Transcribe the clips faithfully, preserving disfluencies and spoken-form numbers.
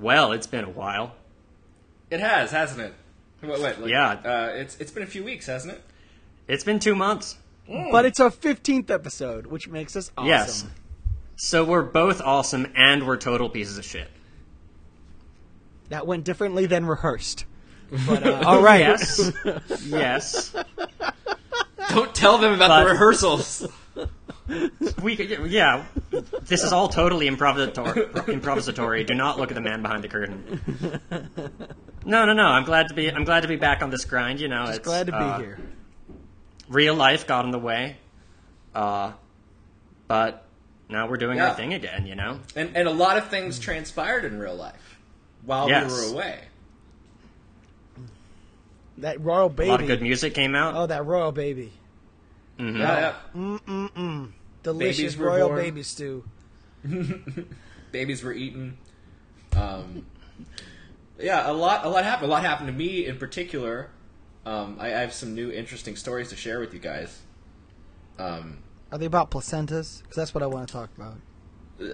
Well, it's been a while. It has, hasn't it? What, what, like, yeah. Uh, it's it's been a few weeks, hasn't it? It's been two months. Mm. But it's our fifteenth episode, which makes us awesome. Yes. So we're both awesome, and we're total pieces of shit. That went differently than rehearsed. But, uh, all right. Yes. Yes. Don't tell them about but, the rehearsals. We yeah, this is all totally improvisatory. Improvisatory. Do not look at the man behind the curtain. No, no, no. I'm glad to be. I'm glad to be back on this grind. You know, Just it's glad to be uh, here. Real life got in the way, uh, but now we're doing yeah. our thing again. You know, and and a lot of things transpired in real life while yes. we were away. That Royal Baby. A lot of good music came out. Oh, that Royal Baby. Mm-hmm. Yeah. Mm mm mm. Delicious Royal born. Baby stew. Babies were eaten. Um, yeah, a lot. A lot happened. A lot happened to me in particular. Um, I, I have some new interesting stories to share with you guys. Um, are they about placentas? Because that's what I want to talk about. Uh,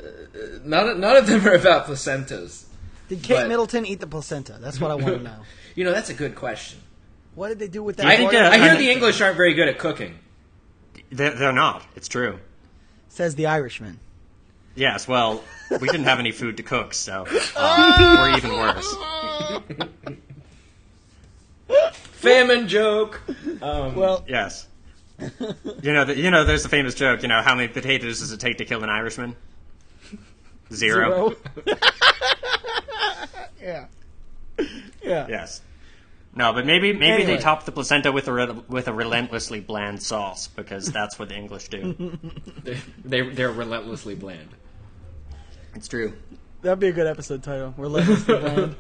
none, none of them are about placentas. Did Kate but... Middleton eat the placenta? That's what I want to know. You know, that's a good question. What did they do with that? I, think, uh, I hear the English aren't very good at cooking. They're, they're not. It's true. Says the Irishman. Yes, well, we didn't have any food to cook, so um, we're even worse. Famine joke. Um, well, yes. You know, the, you know, there's the famous joke. You know, how many potatoes does it take to kill an Irishman? Zero. Zero. Yeah. Yeah. Yes. No, but maybe maybe anyway. They topped the placenta with a re- with a relentlessly bland sauce because that's what the English do. they, they they're relentlessly bland. It's true. That'd be a good episode title. Relentlessly bland.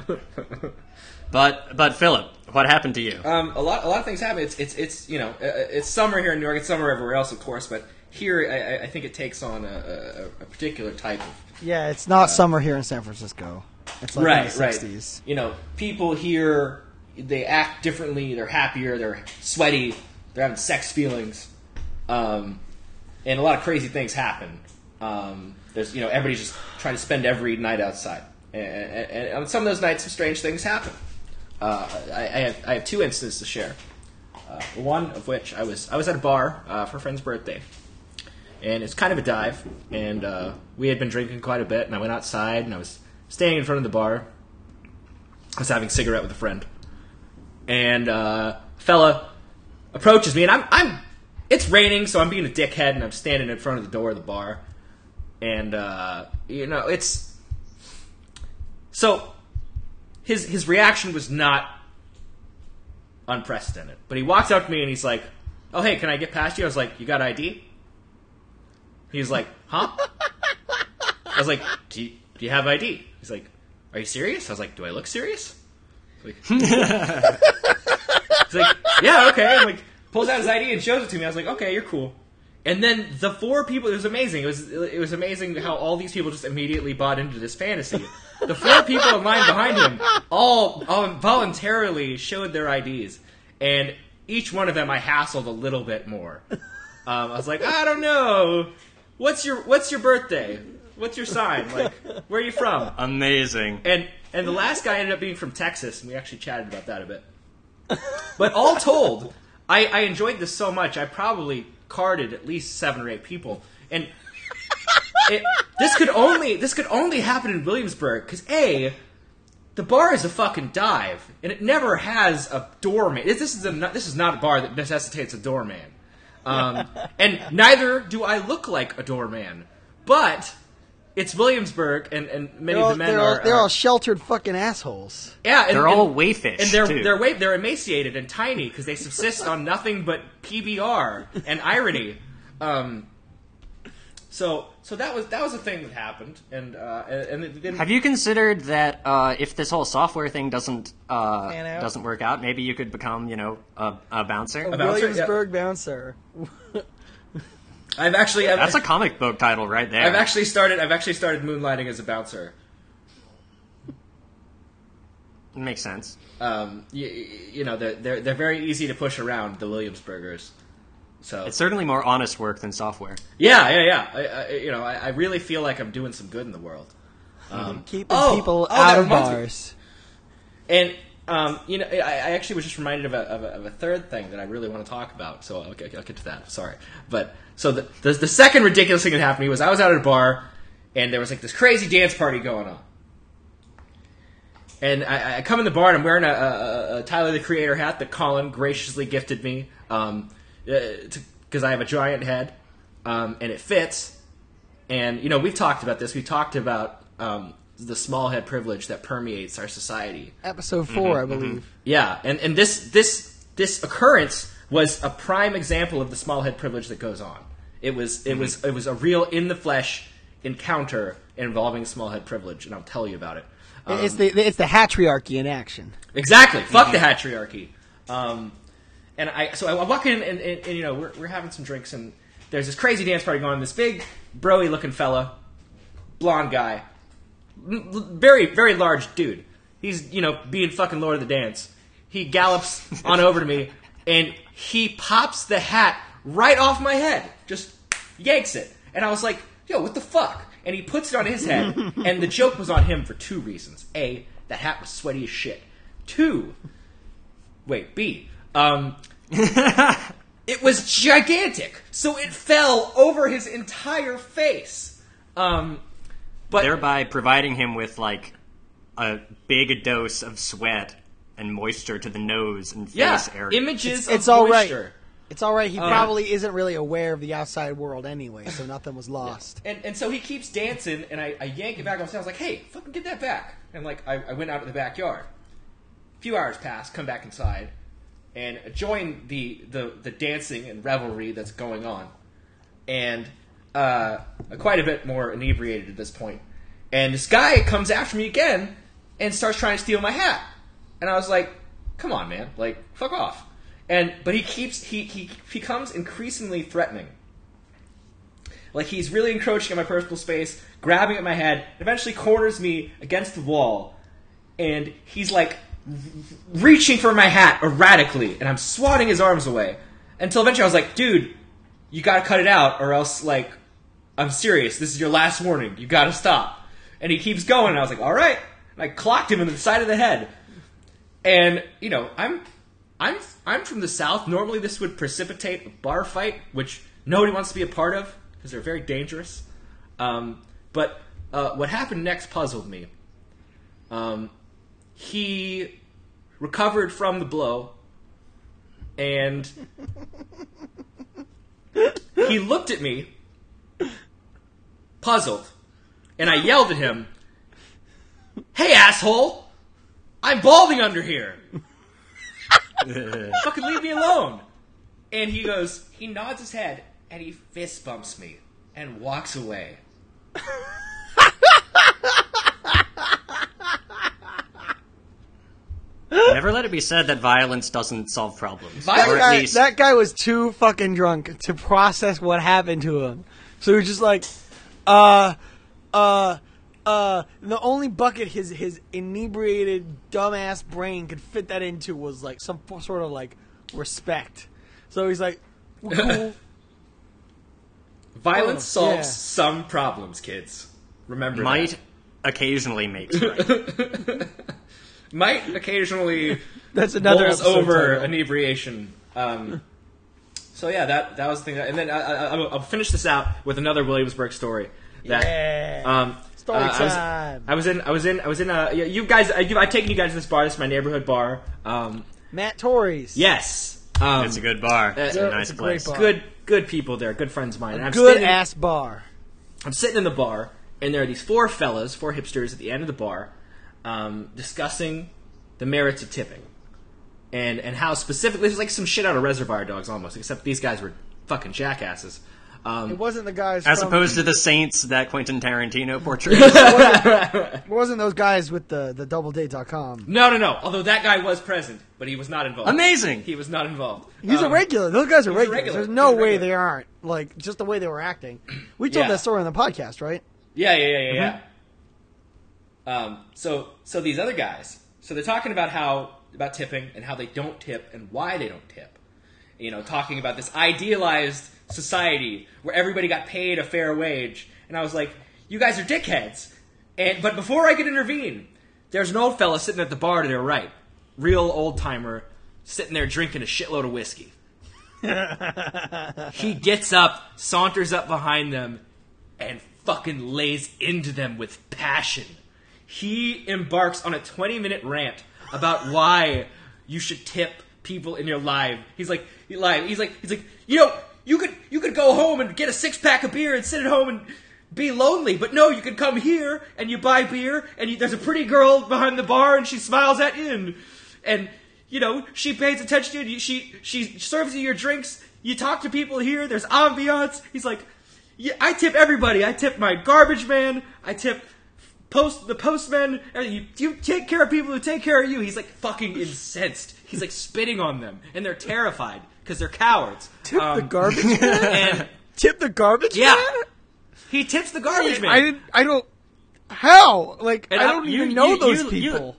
But but Philip, what happened to you? Um, a lot a lot of things happened. It's it's it's you know it's summer here in New York. It's summer everywhere else, of course, but here I, I think it takes on a, a, a particular type of. Yeah, it's not uh, summer here in San Francisco. It's like right, in the sixties. Right. You know, people here. They act differently. They're happier. They're sweaty. They're having sex feelings, um, and a lot of crazy things happen. Um, there's, you know, everybody's just trying to spend every night outside, and, and, and on some of those nights, some strange things happen. Uh, I, I have I have two instances to share. Uh, one of which I was I was at a bar uh, for a friend's birthday, and it's kind of a dive, and uh, we had been drinking quite a bit, and I went outside, and I was standing in front of the bar. I was having a cigarette with a friend. And uh, a fella approaches me, and I'm, I'm, it's raining, so I'm being a dickhead, and I'm standing in front of the door of the bar. And, uh, you know, it's, so his his reaction was not unprecedented. But he walks up to me, and he's like, oh, hey, can I get past you? I was like, you got I D? He's like, huh? I was like, do you, do you have I D? He's like, are you serious? I was like, do I look serious? Like, he's like, yeah, okay. I'm like, pulls out his I D and shows it to me. I was like, okay, you're cool. And then the four people, it was amazing. It was it was amazing how all these people just immediately bought into this fantasy. The four people in line behind him all, all voluntarily showed their I Ds, and each one of them I hassled a little bit more. Um, I was like, I don't know, what's your what's your birthday? What's your sign? Like, where are you from? Amazing. And and the last guy ended up being from Texas, and we actually chatted about that a bit. But all told, I, I enjoyed this so much, I probably carded at least seven or eight people. And it, this could only this could only happen in Williamsburg, because A, the bar is a fucking dive, and it never has a doorman. This is a, this is not a bar that necessitates a doorman. Um, and neither do I look like a doorman. But... it's Williamsburg, and, and many all, of the men they're all, are... They're uh, all sheltered fucking assholes. Yeah, and, they're and, all wayfish, and they're too. they're way, they're emaciated and tiny because they subsist on nothing but P B R and irony. Um, so, so that was that was a thing that happened, and uh, and it didn't... Have you considered that uh, if this whole software thing doesn't uh, doesn't work out, maybe you could become you know a, a bouncer, a, a bouncer? Williamsburg yeah. bouncer. I've actually I've, that's a comic book title right there. I've actually started. I've actually started moonlighting as a bouncer. Makes sense. Um, you, you know, they're, they're they're very easy to push around, the Williamsburgers. So it's certainly more honest work than software. Yeah, yeah, yeah. I, I, you know, I, I really feel like I'm doing some good in the world. Um, Keeping oh, people oh, out of bars. Me. And, um, you know, I, I actually was just reminded of a, of, a, of a third thing that I really want to talk about. So I'll, I'll get to that. Sorry. But so the, the, the second ridiculous thing that happened to me was I was out at a bar and there was like this crazy dance party going on. And I, I come in the bar and I'm wearing a, a, a Tyler the Creator hat that Colin graciously gifted me um, because I have a giant head um, and it fits. And, you know, we've talked about this. We've talked about um, the small head privilege that permeates our society. Episode four, mm-hmm, I believe. Mm-hmm. Yeah. And, and this, this, this occurrence was a prime example of the small head privilege that goes on. It was, it mm-hmm. was, it was a real in the flesh encounter involving small head privilege. And I'll tell you about it. Um, it's the it's the hatriarchy in action. Exactly. Fuck the hatriarchy. Um, and I so I walk in and, and, and you know we're we're having some drinks and there's this crazy dance party going on. This big broy looking fella, blonde guy, very very large dude. He's you know being fucking Lord of the Dance. He gallops on over to me and he pops the hat right off my head. Just yanks it. And I was like, yo, what the fuck? And he puts it on his head, and the joke was on him for two reasons. A, that hat was sweaty as shit. Two, wait, B, um, it was gigantic, so it fell over his entire face. Um, but thereby providing him with, like, a big dose of sweat and moisture to the nose and face yeah, area. Yeah, images it's, of it's all moisture. Right. It's all right. He um, probably isn't really aware of the outside world anyway, so nothing was lost. Yeah. And and so he keeps dancing, and I, I yank it back off. I was like, "Hey, fucking get that back!" And like I, I went out to the backyard. A few hours pass, come back inside, and join the the, the dancing and revelry that's going on, and uh, quite a bit more inebriated at this point. And this guy comes after me again and starts trying to steal my hat. And I was like, "Come on, man! Like, fuck off!" And but he keeps he he becomes increasingly threatening. Like he's really encroaching on my personal space, grabbing at my head, eventually corners me against the wall, and he's like reaching for my hat erratically, and I'm swatting his arms away. Until eventually I was like, dude, you gotta cut it out, or else like I'm serious, this is your last warning, you gotta stop. And he keeps going, and I was like, alright. And I clocked him in the side of the head. And, you know, I'm I'm I'm from the South. Normally this would precipitate a bar fight, which nobody wants to be a part of because they're very dangerous. Um, but uh, what happened next puzzled me. Um, he recovered from the blow, and he looked at me, puzzled, and I yelled at him, "Hey, asshole! I'm balding under here! Fucking leave me alone!" And he goes, he nods his head, and he fist bumps me and walks away. Never let it be said that violence doesn't solve problems. That, or at guy, least... that guy was too fucking drunk to process what happened to him. So he was just like, uh, uh... Uh, the only bucket his, his inebriated, dumbass brain could fit that into was, like, some sort of, like, respect. So he's like, well, cool. Violence oh, solves yeah. some problems, kids. Remember Might that. occasionally makes right. Might occasionally That's another rolls over title. inebriation. Um, so, yeah, that, that was the thing. That, and then I, I, I'll finish this out with another Williamsburg story. That, yeah. Um, Story uh, time. I was, I was in. I was in. I was in. A, you guys. I, I've taken you guys to this bar. This is my neighborhood bar. Um, Matt Torrey's. Yes, um, it's a good bar. It's a, a nice it's a place. Bar. Good, good people there. Good friends of mine. And I'm good sitting, ass bar. I'm sitting in the bar, and there are these four fellas, four hipsters, at the end of the bar, um, discussing the merits of tipping, and and how specifically it's like some shit out of Reservoir Dogs almost. Except these guys were fucking jackasses. Um, it wasn't the guys as from, opposed to the Saints that Quentin Tarantino portrays. it, wasn't, it wasn't those guys with the, the double date dot com. No, no, no. Although that guy was present, but he was not involved. Amazing. He was not involved. He's um, a regular. Those guys are regulars. Regular. There's no way they aren't. Like, just the way they were acting. We told yeah. that story on the podcast, right? Yeah, yeah, yeah, yeah, yeah. Mm-hmm. Um, so, so these other guys, so they're talking about how, about tipping and how they don't tip and why they don't tip. You know, talking about this idealized society where everybody got paid a fair wage, and I was like, you guys are dickheads And but before I could intervene, there's an old fella sitting at the bar to their right. Real old-timer, sitting there drinking a shitload of whiskey. He gets up, saunters up behind them, and fucking lays into them with passion. He embarks on a twenty-minute rant about why you should tip people in your life. He's like, he's like, he's like, you know, you could, you could go home and get a six-pack of beer and sit at home and be lonely, but no, you could come here and you buy beer and you, there's a pretty girl behind the bar and she smiles at you and, and you know, she pays attention to you, and you, she, she serves you your drinks, you talk to people here, there's ambiance. He's like, yeah, I tip everybody. I tip my garbage man, I tip post the postman, you, you take care of people who take care of you. He's like fucking incensed. He's like spitting on them and they're terrified because they're cowards. Tip um, the garbage man? And, tip the garbage yeah. man? He tips the garbage man. I didn't, I don't. How? Like and I don't you, even know you, those you, people. You,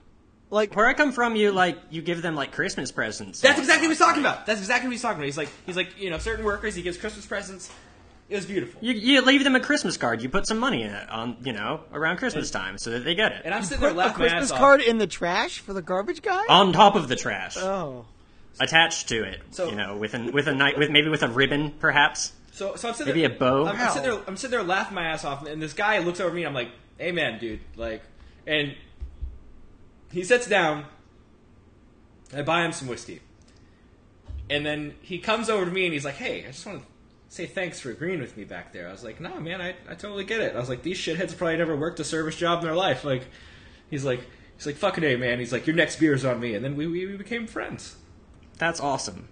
like where I come from, you like you give them like Christmas presents. That's exactly what he's talking about. That's exactly what he's talking about. He's like he's like you know certain workers he gives Christmas presents. It was beautiful. You, you leave them a Christmas card. You put some money in it on you know around Christmas and, time so that they get it. And I'm sitting there laughing my ass off. Christmas card in the trash for the garbage guy? On top of the trash. Oh. Attached to it. So, you know with an, with a night with maybe with a ribbon perhaps. So, so I'm sitting Maybe there, a bow? I'm, I'm, sitting there, I'm sitting there laughing my ass off, and this guy looks over at me, and I'm like, hey, man, dude. Like, and he sits down. I buy him some whiskey. And then he comes over to me, and he's like, hey, I just want to say thanks for agreeing with me back there. I was like, nah, man, I, I totally get it. I was like, these shitheads probably never worked a service job in their life. Like, he's like, he's like, fucking A, man. He's like, your next beer's on me. And then we, we, we became friends. That's awesome.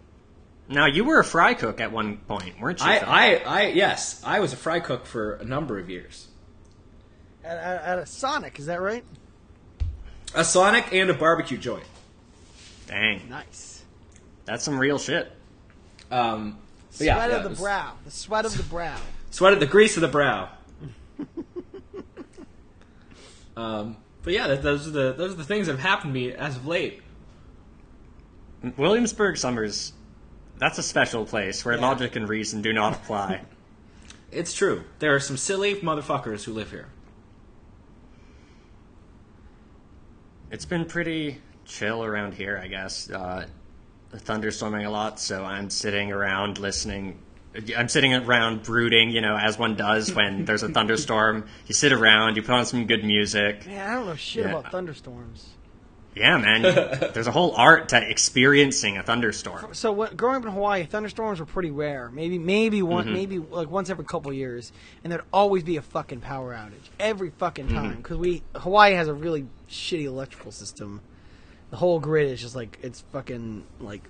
Now, you were a fry cook at one point, weren't you? I, I, I, yes. I was a fry cook for a number of years. At, at, at a Sonic, is that right? A Sonic and a barbecue joint. Dang. Nice. That's some real shit. Um, sweat yeah, yeah, of the was, brow. The sweat of the brow. Sweat of the grease of the brow. um, but yeah, that, those, are the, those are the things that have happened to me as of late. Williamsburg summers... That's a special place where yeah. logic and reason do not apply. It's true. There are some silly motherfuckers who live here. It's been pretty chill around here, I guess. Uh, thunderstorming a lot, so I'm sitting around listening. I'm sitting around brooding, you know, as one does when there's a thunderstorm. You sit around, you put on some good music. Man, I don't know shit yeah. about thunderstorms. Yeah, man. There's a whole art to experiencing a thunderstorm. So, what, growing up in Hawaii, thunderstorms were pretty rare. Maybe, maybe one, mm-hmm. maybe like once every couple of years, and there'd always be a fucking power outage every fucking time because mm-hmm. we Hawaii has a really shitty electrical system. The whole grid is just like it's fucking like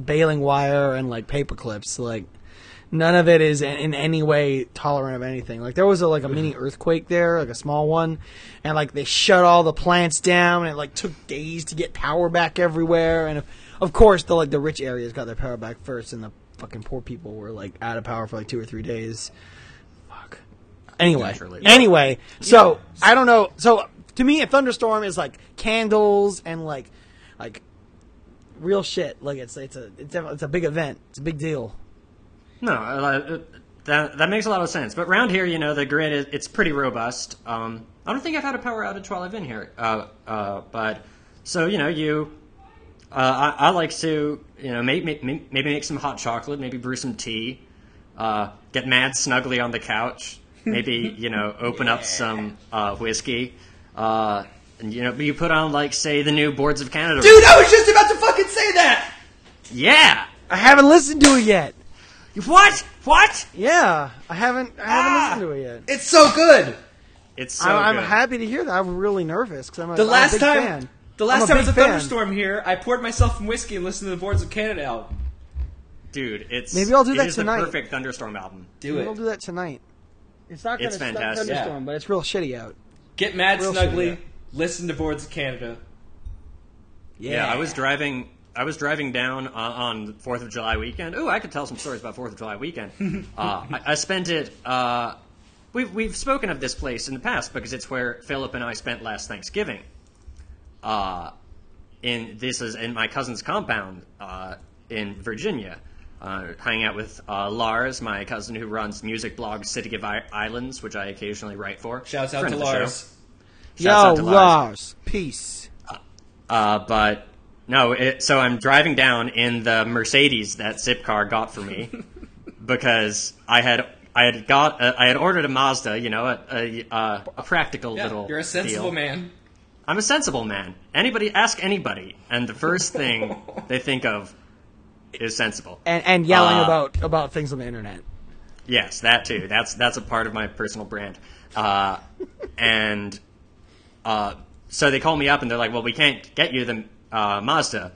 baling wire and like paper clips. Like none of it is in, in any way tolerant of anything. Like there was a, like a mini earthquake there, like a small one, and like they shut all the plants down, and it like took days to get power back everywhere. And of course, the like the rich areas got their power back first, and the fucking poor people were like out of power for like two or three days. Fuck. Anyway, yeah. anyway, so yeah. I don't know. So to me, a thunderstorm is like candles and like like real shit. Like it's it's a it's a, it's a big event. It's a big deal. No, uh, that that makes a lot of sense. But around here, you know, the grid is it's pretty robust. Um, I don't think I've had a power outage while I've been here. Uh, uh, but so you know, you, uh, I, I like to you know make, make, maybe make some hot chocolate, maybe brew some tea, uh, get mad snuggly on the couch, maybe you know open yeah. up some uh, whiskey, uh, and you know you put on like say the new Boards of Canada. Dude, I was just about to fucking say that. Yeah, I haven't listened to it yet. What? What? Yeah, I haven't. I haven't ah, listened to it yet. It's so good. It's so. I, I'm good. happy to hear that. I'm really nervous because I'm a, the last I'm a big time, fan. The last I'm time was a fan. thunderstorm here. I poured myself some whiskey and listened to the Boards of Canada album. Dude, it's maybe I'll do it that is tonight. The perfect thunderstorm album. Do maybe it. I'll do that tonight. It's not going to stop thunderstorm, yeah. but it's real shitty out. Get mad real snuggly. Listen to Boards of Canada. Yeah, yeah I was driving. I was driving down uh, on fourth of July weekend. Ooh, I could tell some stories about fourth of July weekend. Uh, I, I spent it... Uh, we've, we've spoken of this place in the past because it's where Philip and I spent last Thanksgiving. Uh, in This is in my cousin's compound uh, in Virginia. Uh, hanging out with uh, Lars, my cousin who runs music blog City of I- Islands, which I occasionally write for. Shouts out to Lars. Shouts out to Lars. Lars. Peace. Uh, uh, but no, it, so I'm driving down in the Mercedes that Zipcar got for me because I had I had got a, I had ordered a Mazda, you know, a a, a practical yeah, little. You're a sensible deal. man. I'm a sensible man. Anybody ask anybody, and the first thing they think of is sensible and, and yelling uh, about about things on the internet. Yes, that too. That's that's a part of my personal brand. Uh, and uh, so they call me up and they're like, "Well, we can't get you the uh, Mazda,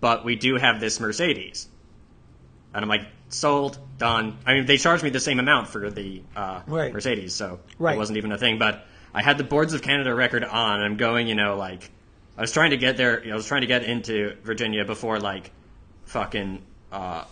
but we do have this Mercedes." And I'm like, "Sold, done." I mean, they charged me the same amount for the uh, right. Mercedes, so right. it wasn't even a thing. But I had the Boards of Canada record on, and I'm going, you know, like, I was trying to get there, I was trying to get into Virginia before, like, fucking, uh,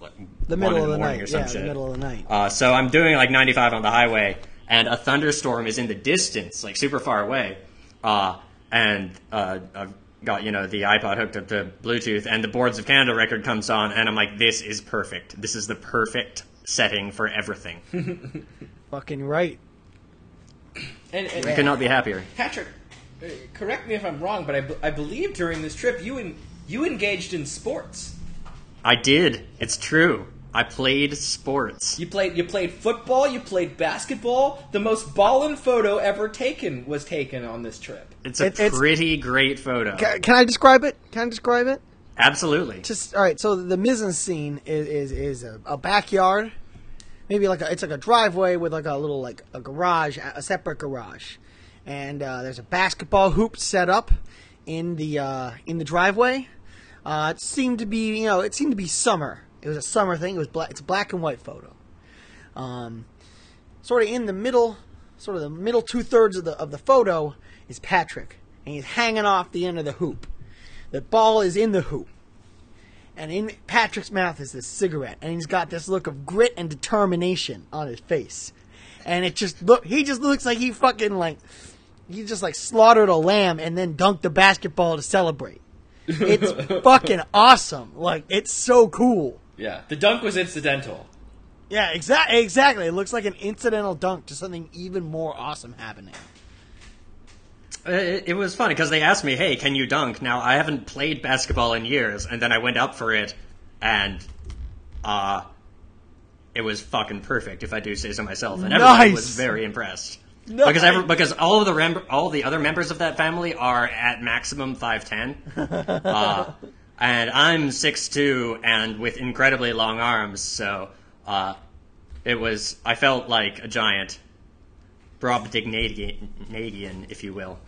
like the middle one in the, the morning night. or some yeah, shit. The middle of the night. Uh, so I'm doing, like, ninety-five on the highway, and a thunderstorm is in the distance, like, super far away, uh, and, uh, I've got, you know, the iPod hooked up to Bluetooth, and the Boards of Canada record comes on, and I'm like, this is perfect. This is the perfect setting for everything. Fucking right. And, and, I could not be happier. Patrick, correct me if I'm wrong, but I, b- I believe during this trip you in, you engaged in sports. I did. It's true. I played sports. You played you played football. You played basketball. The most ballin' photo ever taken was taken on this trip. It's a it, it's, pretty great photo. Can, can I describe it? Can I describe it? Absolutely. Just all right. So the mise-en scene is is, is a, a backyard. Maybe like a, it's like a driveway with like a little like a garage, a separate garage, and uh, there's a basketball hoop set up in the uh, in the driveway. Uh, it seemed to be you know it seemed to be summer. It was a summer thing. It was black. It's a black and white photo. Um, sort of in the middle, sort of the middle two thirds of the of the photo is Patrick, and he's hanging off the end of the hoop. The ball is in the hoop. And in Patrick's mouth is this cigarette, and he's got this look of grit and determination on his face, and it just look—he just looks like he fucking like he just like slaughtered a lamb and then dunked the basketball to celebrate. It's fucking awesome. Like it's so cool. Yeah, the dunk was incidental. Yeah, exactly. Exactly. It looks like an incidental dunk to something even more awesome happening. It was funny because they asked me, hey, can you dunk? Now, I haven't played basketball in years, and then I went up for it, and uh, it was fucking perfect, if I do say so myself. And everyone nice. was very impressed. Nice. Because every, because all of the rem- all the other members of that family are at maximum five ten, uh, and I'm six two and with incredibly long arms, so uh, it was, I felt like a giant. Brobdingnagian, if you will.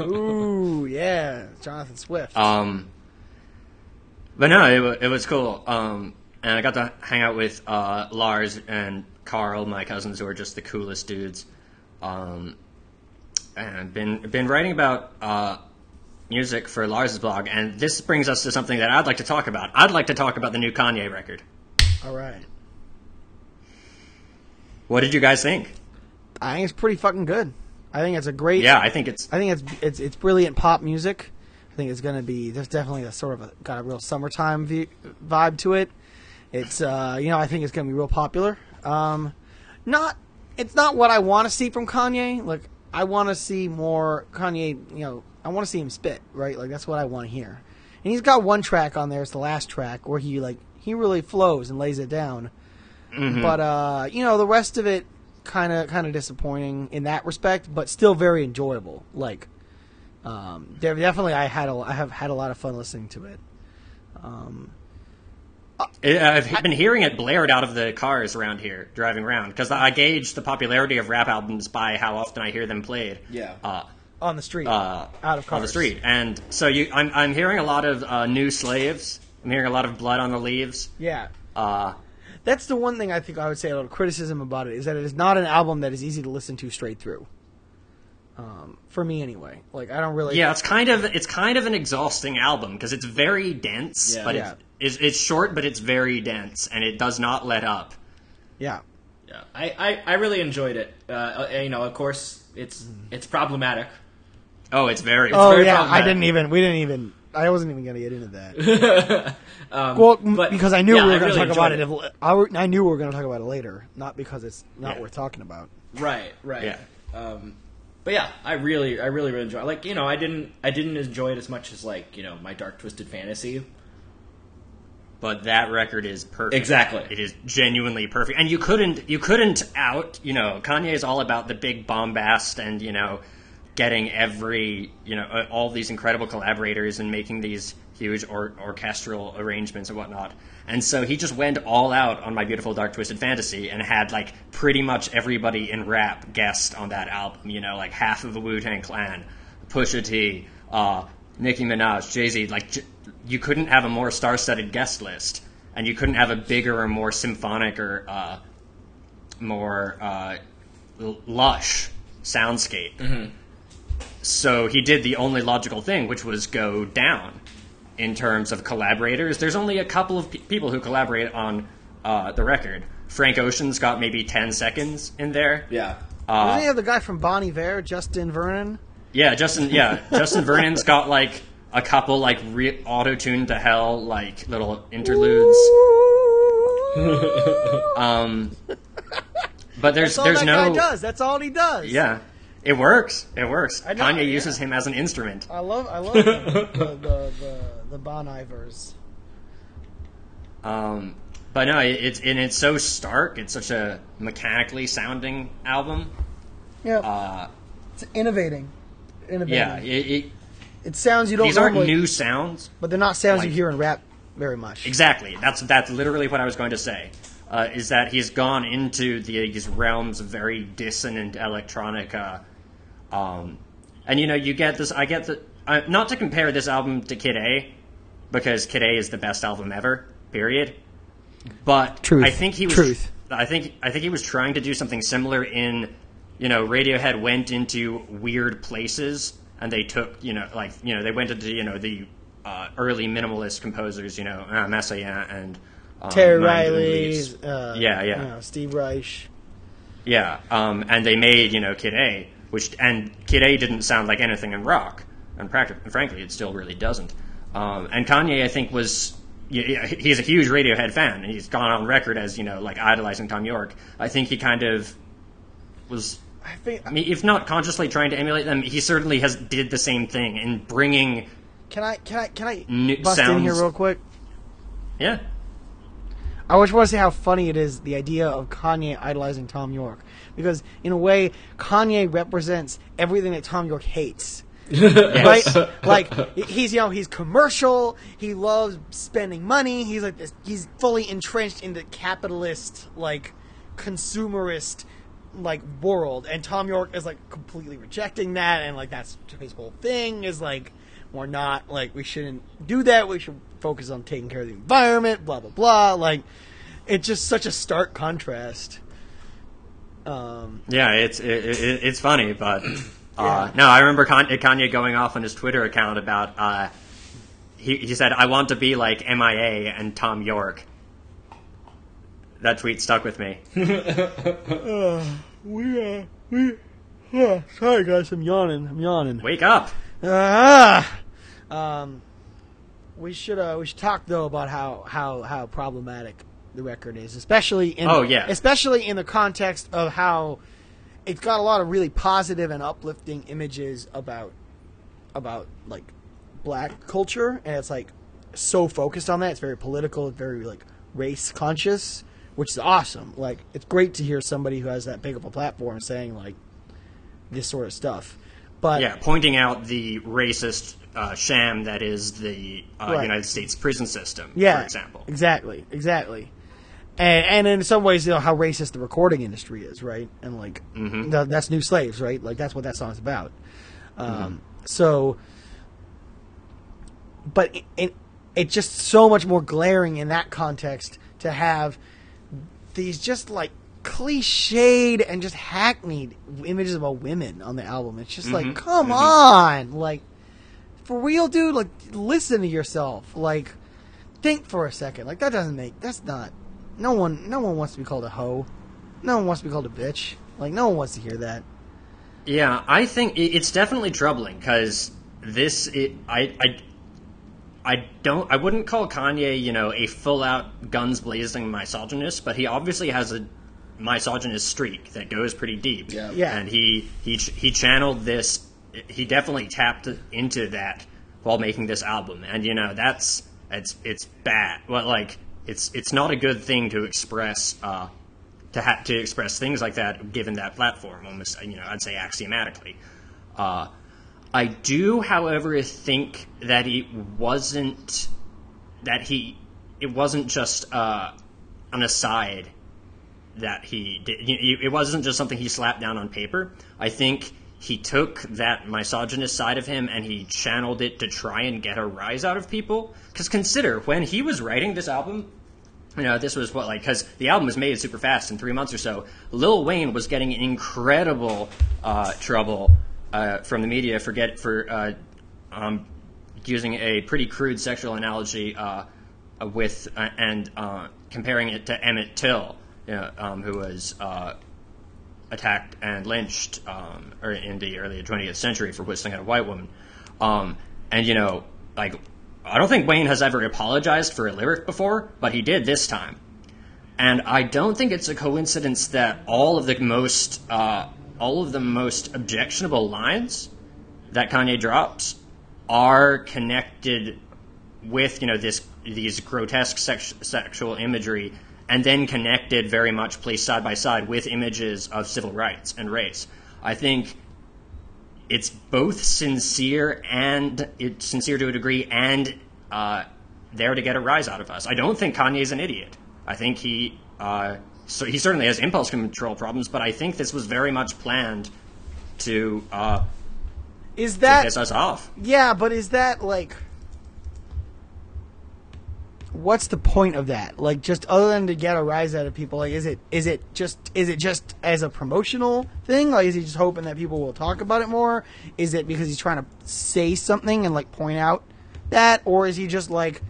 Ooh, yeah, Jonathan Swift. Um, but no, it, it was cool. Um, and I got to hang out with uh, Lars and Carl, my cousins, who are just the coolest dudes. Um, and I've been been writing about uh, music for Lars's blog, and this brings us to something that I'd like to talk about. I'd like to talk about the new Kanye record. All right. What did you guys think? I think it's pretty fucking good. I think it's a great. Yeah, I think it's. I think it's it's it's brilliant pop music. I think it's gonna be. There's definitely a sort of a, got a real summertime v- vibe to it. It's uh you know I think it's gonna be real popular. Um, not it's not what I want to see from Kanye. Like I want to see more Kanye. You know I want to see him spit right. Like that's what I want to hear. And he's got one track on there. It's the last track where he like he really flows and lays it down. Mm-hmm. But uh you know the rest of it. Kind of, kind of disappointing in that respect, but still very enjoyable. Like, um, there definitely, I had, a, I have had a lot of fun listening to it. Um, uh, I've I, been hearing it blared out of the cars around here, driving around, because I gauge the popularity of rap albums by how often I hear them played. Yeah, uh, on the street, uh, out of cars. on the street, and so you, I'm, I'm hearing a lot of uh, New Slaves. I'm hearing a lot of Blood on the Leaves. Yeah. Uh, That's the one thing I think I would say a little criticism about it is that it is not an album that is easy to listen to straight through. Um, for me, anyway. Like I don't really. Yeah, it's kind of it's kind of an exhausting album because it's very dense, yeah, but yeah. It's, it's it's short, but it's very dense, and it does not let up. Yeah, yeah. I, I, I really enjoyed it. Uh, you know, of course, it's it's problematic. Oh, it's very. It's oh very yeah, I didn't even. We didn't even. I wasn't even going to get into that. um, well, but, because I knew yeah, we were going to really talk about it. it. I, I knew we were going to talk about it later, not because it's not yeah. worth talking about. Right, right. Yeah. Um, But yeah, I really, I really, really enjoy it. Like, you know, I didn't, I didn't enjoy it as much as, like, you know, my Dark Twisted Fantasy. But that record is perfect. Exactly. It is genuinely perfect. And you couldn't, you couldn't out, you know, Kanye is all about the big bombast and, you know, getting every, you know, all these incredible collaborators and making these huge or, orchestral arrangements and whatnot. And so he just went all out on My Beautiful Dark Twisted Fantasy and had, like, pretty much everybody in rap guest on that album. You know, like, half of the Wu-Tang Clan, Pusha T, uh, Nicki Minaj, Jay-Z. Like, j- you couldn't have a more star-studded guest list, and you couldn't have a bigger or more symphonic or uh, more uh, l- lush soundscape. Mm-hmm. So he did the only logical thing, which was go down. In terms of collaborators, there's only a couple of pe- people who collaborate on uh, the record. Frank Ocean's got maybe ten seconds in there. Yeah. Uh, Doesn't he have the guy from Bon Iver, Justin Vernon? Yeah, Justin. Yeah, Justin Vernon's got like a couple like re- auto-tuned to hell like little interludes. um, but there's That's all there's that no. Guy does. That's all he does. Yeah. It works. It works. Know, Kanye yeah. uses him as an instrument. I love I love the, the, the, the, the Bon Ivers. Um, but no, it's and it's so stark. It's such a mechanically sounding album. Yeah. Uh, it's innovating. Innovating. Yeah. It, it, it sounds you don't. These normally, aren't new sounds. But they're not sounds like, you hear in rap very much. Exactly. That's that's literally what I was going to say. Uh, is that he's gone into the, these realms of very dissonant electronica. Um, and, you know, you get this, I get the, uh, not to compare this album to Kid A, because Kid A is the best album ever, period. But Truth. I think he was, Truth. I think, I think he was trying to do something similar in, you know, Radiohead went into weird places and they took, you know, like, you know, they went into, you know, the, uh, early minimalist composers, you know, uh, Masaya and, Um, Terry Riley's, uh, yeah, yeah. You know, Steve Reich. Yeah, um, and they made, you know, Kid A, which, and Kid A didn't sound like anything in rock, and practically, frankly, it still really doesn't. Um, and Kanye, I think, was, yeah, he's a huge Radiohead fan, and he's gone on record as, you know, like, idolizing Thom Yorke. I think he kind of was, I, think, I mean, if not consciously trying to emulate them, he certainly has did the same thing in bringing Can I, can I, can I new bust sounds, in here real quick? Yeah. I just want to say how funny it is, the idea of Kanye idolizing Thom Yorke. Because, in a way, Kanye represents everything that Thom Yorke hates. Yes. Right? Like, he's, you know, he's commercial, he loves spending money, he's like this, he's fully entrenched in the capitalist, like, consumerist, like, world. And Thom Yorke is, like, completely rejecting that, and, like, that's his whole thing, is like, we're not, like, we shouldn't do that, we should focus on taking care of the environment, blah, blah, blah. Like, it's just such a stark contrast. Um, yeah, it's it, it, it's funny, but uh, yeah. No, I remember Kanye going off on his Twitter account about, uh, he, he said, I want to be like M I A and Thom Yorke. That tweet stuck with me. uh, we, uh, we, uh, sorry guys, I'm yawning, I'm yawning. Wake up! Ah! Uh, um... We should uh, we should talk though about how, how, how problematic the record is, especially in oh, yeah. especially in the context of how it's got a lot of really positive and uplifting images about about like black culture, and it's like so focused on that. It's very political, it's very like race conscious, which is awesome. Like, it's great to hear somebody who has that big of a platform saying like this sort of stuff. But yeah, pointing out the racist Uh, sham that is the uh, right. United States prison system, yeah, for example. Exactly, exactly. And, and in some ways, you know, how racist the recording industry is, right? And, like, mm-hmm. th- that's New Slaves, right? Like, that's what that song's about. Um, mm-hmm. So, but it, it, it's just so much more glaring in that context to have these just, like, cliched and just hackneyed images about women on the album. It's just mm-hmm. like, come mm-hmm. on! Like, for real, dude, like, listen to yourself. Like, think for a second. Like, that doesn't make... That's not... No one no one wants to be called a hoe. No one wants to be called a bitch. Like, no one wants to hear that. Yeah, I think it's definitely troubling, because this... It, I, I, I don't... I wouldn't call Kanye, you know, a full-out, guns-blazing misogynist, but he obviously has a misogynist streak that goes pretty deep. Yeah. yeah. And he, he he channeled this, he definitely tapped into that while making this album. And, you know, that's, it's it's bad. Well, like, it's it's not a good thing to express, uh, to have to express things like that given that platform, almost, you know, I'd say axiomatically. Uh, I do, however, think that it wasn't, that he, it wasn't just uh, an aside that he did. It wasn't just something he slapped down on paper. I think he took that misogynist side of him and he channeled it to try and get a rise out of people. Because consider, when he was writing this album, you know, this was what, like, because the album was made super fast in three months or so. Lil Wayne was getting incredible uh, trouble uh, from the media for, get, for uh, um, using a pretty crude sexual analogy uh, with uh, and uh, comparing it to Emmett Till, you know, um, who was uh, attacked and lynched um, or in the early twentieth century for whistling at a white woman. Um, and, you know, like, I don't think Wayne has ever apologized for a lyric before, but he did this time. And I don't think it's a coincidence that all of the most uh, all of the most objectionable lines that Kanye drops are connected with, you know, this these grotesque sex, sexual imagery, and then connected very much placed side by side with images of civil rights and race. I think it's both sincere and it's sincere to a degree and uh, there to get a rise out of us. I don't think Kanye's an idiot. I think he uh, so he certainly has impulse control problems, but I think this was very much planned to uh, is that, to piss us off. Yeah, but is that like what's the point of that? Like, just other than to get a rise out of people, like, is it is it just is it just as a promotional thing? Like, is he just hoping that people will talk about it more? Is it because he's trying to say something and like point out that, or is he just like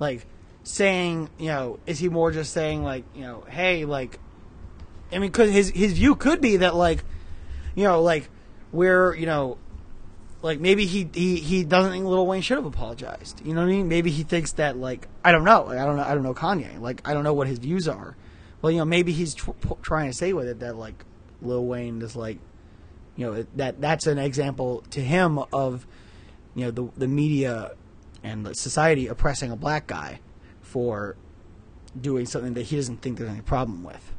like saying, you know, is he more just saying like, you know, hey, like, I mean, because his his view could be that like, you know, like we're, you know, like, maybe he, he, he doesn't think Lil Wayne should have apologized. You know what I mean? Maybe he thinks that, like, I don't know. Like, I don't know. I don't know Kanye. Like, I don't know what his views are. Well, you know, maybe he's tr- trying to say with it that, like, Lil Wayne is, like, you know, that that's an example to him of, you know, the the media and society oppressing a black guy for doing something that he doesn't think there's any problem with.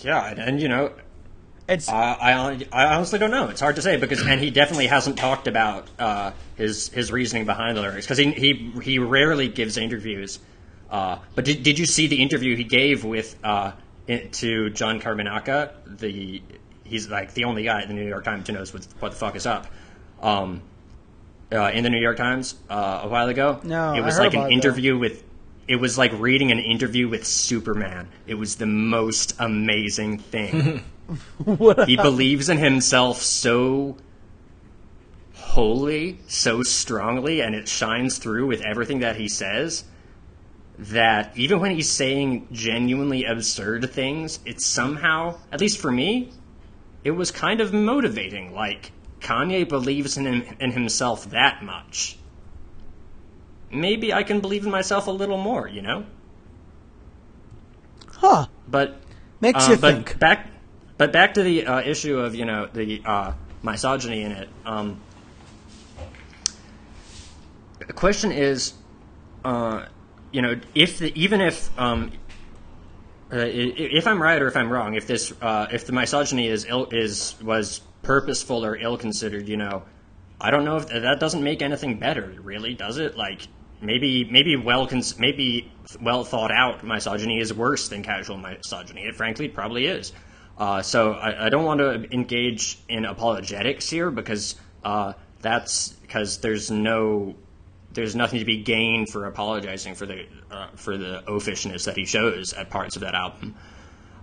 Yeah, and, and you know... It's, uh, I I honestly don't know. It's hard to say because, and he definitely hasn't talked about uh, his his reasoning behind the lyrics because he, he he rarely gives interviews. Uh, but did did you see the interview he gave with uh, to John Carmenaca? The he's like the only guy at the New York Times who knows what, what the fuck is up. Um, uh, in the New York Times uh, a while ago. No, it was I heard like about an interview that. with. It was like reading an interview with Superman. It was the most amazing thing. He believes in himself so wholly, so strongly, and it shines through with everything that he says, that even when he's saying genuinely absurd things, it's somehow, at least for me, it was kind of motivating. Like, Kanye believes in, him, in himself that much. Maybe I can believe in myself a little more, you know? Huh. But makes uh, you but think. Back, but back to the uh, issue of, you know, the uh, misogyny in it. Um, the question is, uh, you know, if the, even if um, uh, if I'm right or if I'm wrong, if this uh, if the misogyny is ill, is was purposeful or ill considered, you know, I don't know if that doesn't make anything better, really, does it? Like, maybe maybe well cons- maybe well thought out misogyny is worse than casual misogyny. It frankly probably is. Uh, so I, I don't want to engage in apologetics here because uh, that's because there's no there's nothing to be gained for apologizing for the uh, for the oafishness that he shows at parts of that album.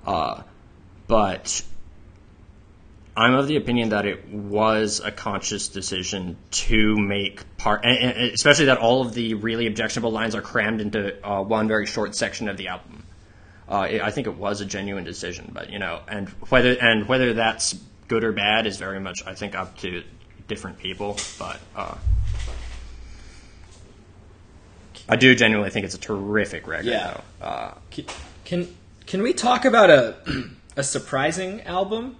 Uh, but. I'm of the opinion that it was a conscious decision to make part, and especially that all of the really objectionable lines are crammed into uh, one very short section of the album. Uh, it, I think it was a genuine decision, but you know, and whether and whether that's good or bad is very much, I think, up to different people. But uh, I do genuinely think it's a terrific record, yeah. though. Uh, can. can- Can we talk about a a surprising album?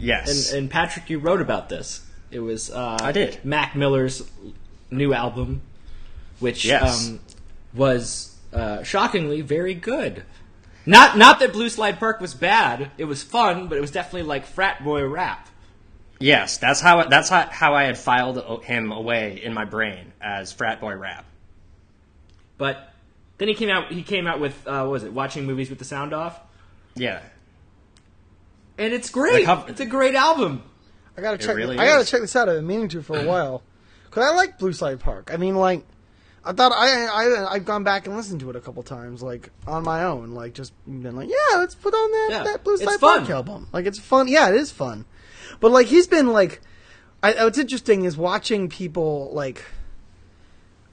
Yes. And, and Patrick, you wrote about this. It was uh, I did. Mac Miller's new album, which yes. um, was uh, shockingly very good. Not not that Blue Slide Park was bad. It was fun, but it was definitely like frat boy rap. Yes, that's how that's how, how I had filed him away in my brain as frat boy rap. But then he came out. He came out with uh, what was it? Watching Movies with the Sound Off. Yeah. And it's great. Cov- it's a great album. I gotta check. It really I gotta is. check this out. I've been meaning to for a while because I like Blue Slide Park. I mean, like. I thought I, I, I've gone back and listened to it a couple times, like, on my own. Like, just been like, yeah, let's put on that, yeah, that Blue Slide Park album. Like, it's fun. Yeah, it is fun. But, like, he's been, like... I, what's interesting is watching people, like...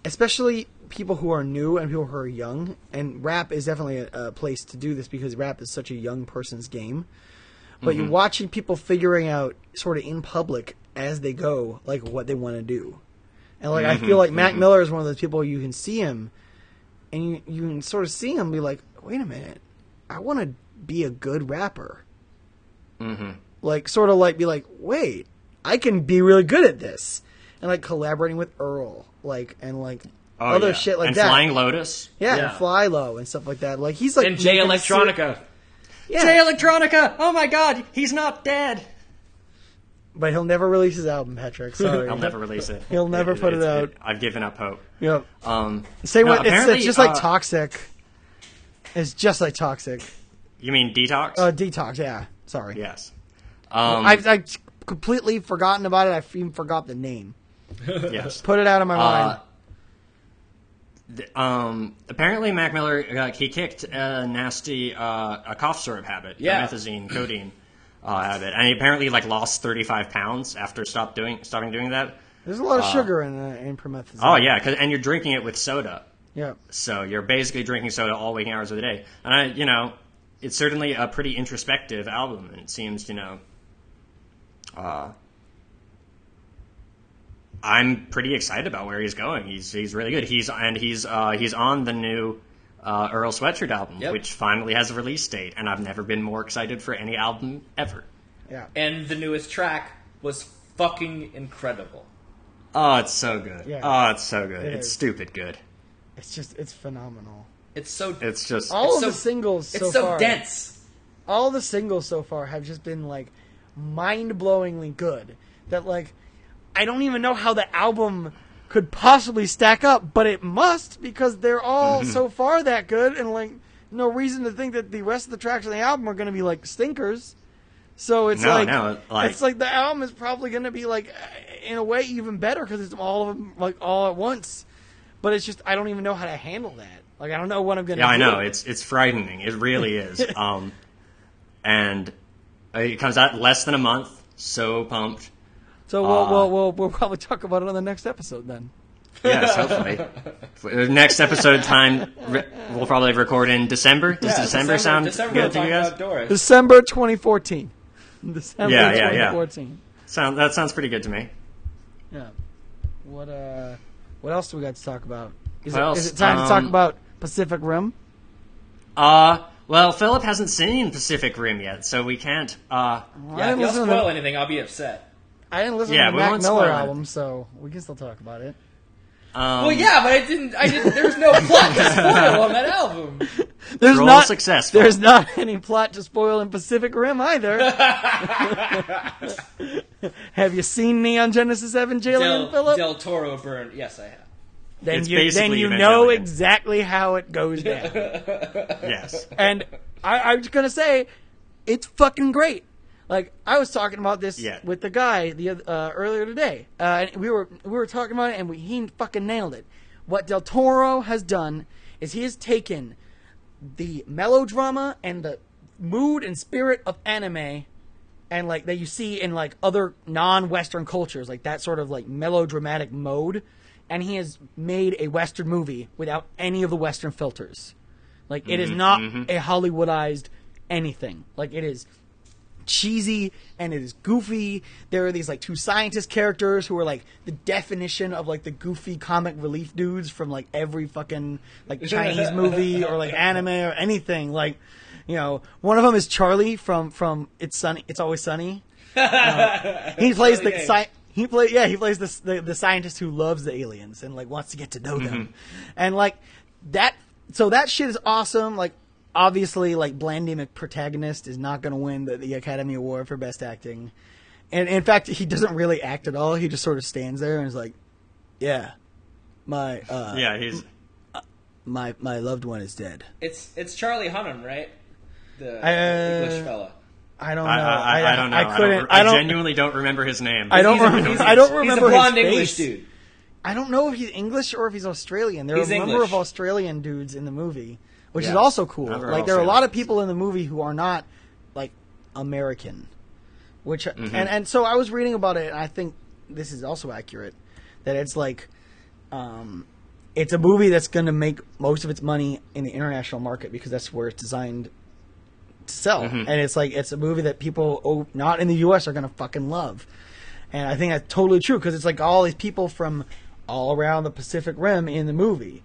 Especially people who are new and people who are young. And rap is definitely a, a place to do this because rap is such a young person's game. But mm-hmm. you're watching people figuring out, sort of in public, as they go, like, what they want to do. And, like, mm-hmm, I feel like Mac mm-hmm. Miller is one of those people you can see him, and you, you can sort of see him be like, wait a minute, I want to be a good rapper. Mm-hmm. Like, sort of like, be like, wait, I can be really good at this. And, like, collaborating with Earl, like, and, like, oh, other yeah. shit like and that. And Flying Lotus. Yeah, yeah, and Fly Low and stuff like that. Like, he's like... And J. Electronica. Yeah. J. Electronica! Oh, my God, he's not dead. But he'll never release his album, Patrick. Sorry. I'll never release it. He'll never it, it, put it, it out. It, I've given up hope. Yep. Um, Same no, way. It's, it's just uh, like Toxic. It's just like Toxic. You mean Detox? Uh, detox, yeah. Sorry. Yes. Um, I've, I've completely forgotten about it. I even forgot the name. Yes. Put it out of my mind. Uh, the, um, apparently, Mac Miller, uh, he kicked a nasty uh, a cough syrup habit. Yeah. Methazine, codeine. Uh, habit. And he apparently like lost thirty-five pounds after stopped doing stopping doing that. There's a lot of uh, sugar in uh, in promethazine. Oh yeah, cause, and you're drinking it with soda. Yeah. So you're basically drinking soda all waking hours of the day. And I, you know, it's certainly a pretty introspective album, and it seems, you know, uh, I'm pretty excited about where he's going. He's he's really good. He's and he's uh, he's on the new. Uh, Earl Sweatshirt album, yep. which finally has a release date, and I've never been more excited for any album ever. Yeah, and the newest track was fucking incredible. Oh, it's so good. Yeah. Oh, it's so good. It it's is. stupid good. It's just, it's phenomenal. It's so. It's just all it's of so, the singles. So it's so far, dense. All the singles so far have just been like mind-blowingly good. That like, I don't even know how the album. Could possibly stack up, but it must because they're all mm-hmm. so far that good, and like no reason to think that the rest of the tracks on the album are going to be like stinkers. So it's no, like, no, like it's like the album is probably going to be like in a way even better because it's all of them like all at once. But it's just I don't even know how to handle that. Like I don't know what I'm going to. Yeah, do. I know it's it's frightening. It really is. um, and it comes out less than a month. So pumped. So we'll, uh, we'll we'll we'll probably talk about it on the next episode then. Yes, hopefully. Next episode time re- we'll probably record in December. Does yeah, December, December sound December good to you guys? Outdoors. December twenty fourteen. December yeah, yeah, twenty fourteen. Yeah. Sound that sounds pretty good to me. Yeah. What uh what else do we got to talk about? Is, it, is it time um, to talk about Pacific Rim? Uh well, Philip hasn't seen Pacific Rim yet, so we can't uh well, yeah, if you don't spoil anything, I'll be upset. I didn't listen yeah, to the Mac Miller album, so we can still talk about it. Um, well, yeah, but I didn't. I didn't. There was no plot to spoil on that album. There's Roll not successful. There's not any plot to spoil in Pacific Rim either. Have you seen Neon Genesis Evangelion, Del, Philip? Del Toro burn. Yes, I have. Then it's you then you Evangelion. know exactly how it goes down. Yes. And I, I'm just gonna say, it's fucking great. Like I was talking about this yeah. with the guy the uh, earlier today, uh, and we were we were talking about it, and we, he fucking nailed it. What Del Toro has done is he has taken the melodrama and the mood and spirit of anime, and like that you see in like other non-Western cultures, like that sort of like melodramatic mode, and he has made a Western movie without any of the Western filters. Like mm-hmm, it is not mm-hmm. a Hollywoodized anything. Like it is. Cheesy and it is goofy. There are these like two scientist characters who are like the definition of like the goofy comic relief dudes from like every fucking like Chinese movie or like anime or anything. Like You know, one of them is Charlie from from It's Sunny, It's Always Sunny. Uh, he plays the sci- he play yeah he plays the, the the scientist who loves the aliens and like wants to get to know them, mm-hmm. and like that. So that shit is awesome. Like obviously, like Blandemic protagonist is not going to win the, the Academy Award for Best Acting, and in fact he doesn't really act at all. He just sort of stands there and is like, yeah, my uh, yeah he's my my loved one is dead. It's it's Charlie Hunnam, right? The, I, the English fella. I don't know. I, I, I don't know. I, couldn't, I, don't, I genuinely don't remember his name. I don't remember. He's, I don't remember. He's a blonde his English face. dude. I don't know if he's English or if he's Australian. There he's are a English. number of Australian dudes in the movie, which yeah. is also cool. Like Australian. There are a lot of people in the movie who are not like American, which mm-hmm. and and so I was reading about it, and I think this is also accurate that it's like, um, it's a movie that's going to make most of its money in the international market because that's where it's designed to sell, mm-hmm. and it's like it's a movie that people oh, not in the U S are gonna fucking love, and I think that's totally true because it's like all these people from all around the Pacific Rim in the movie.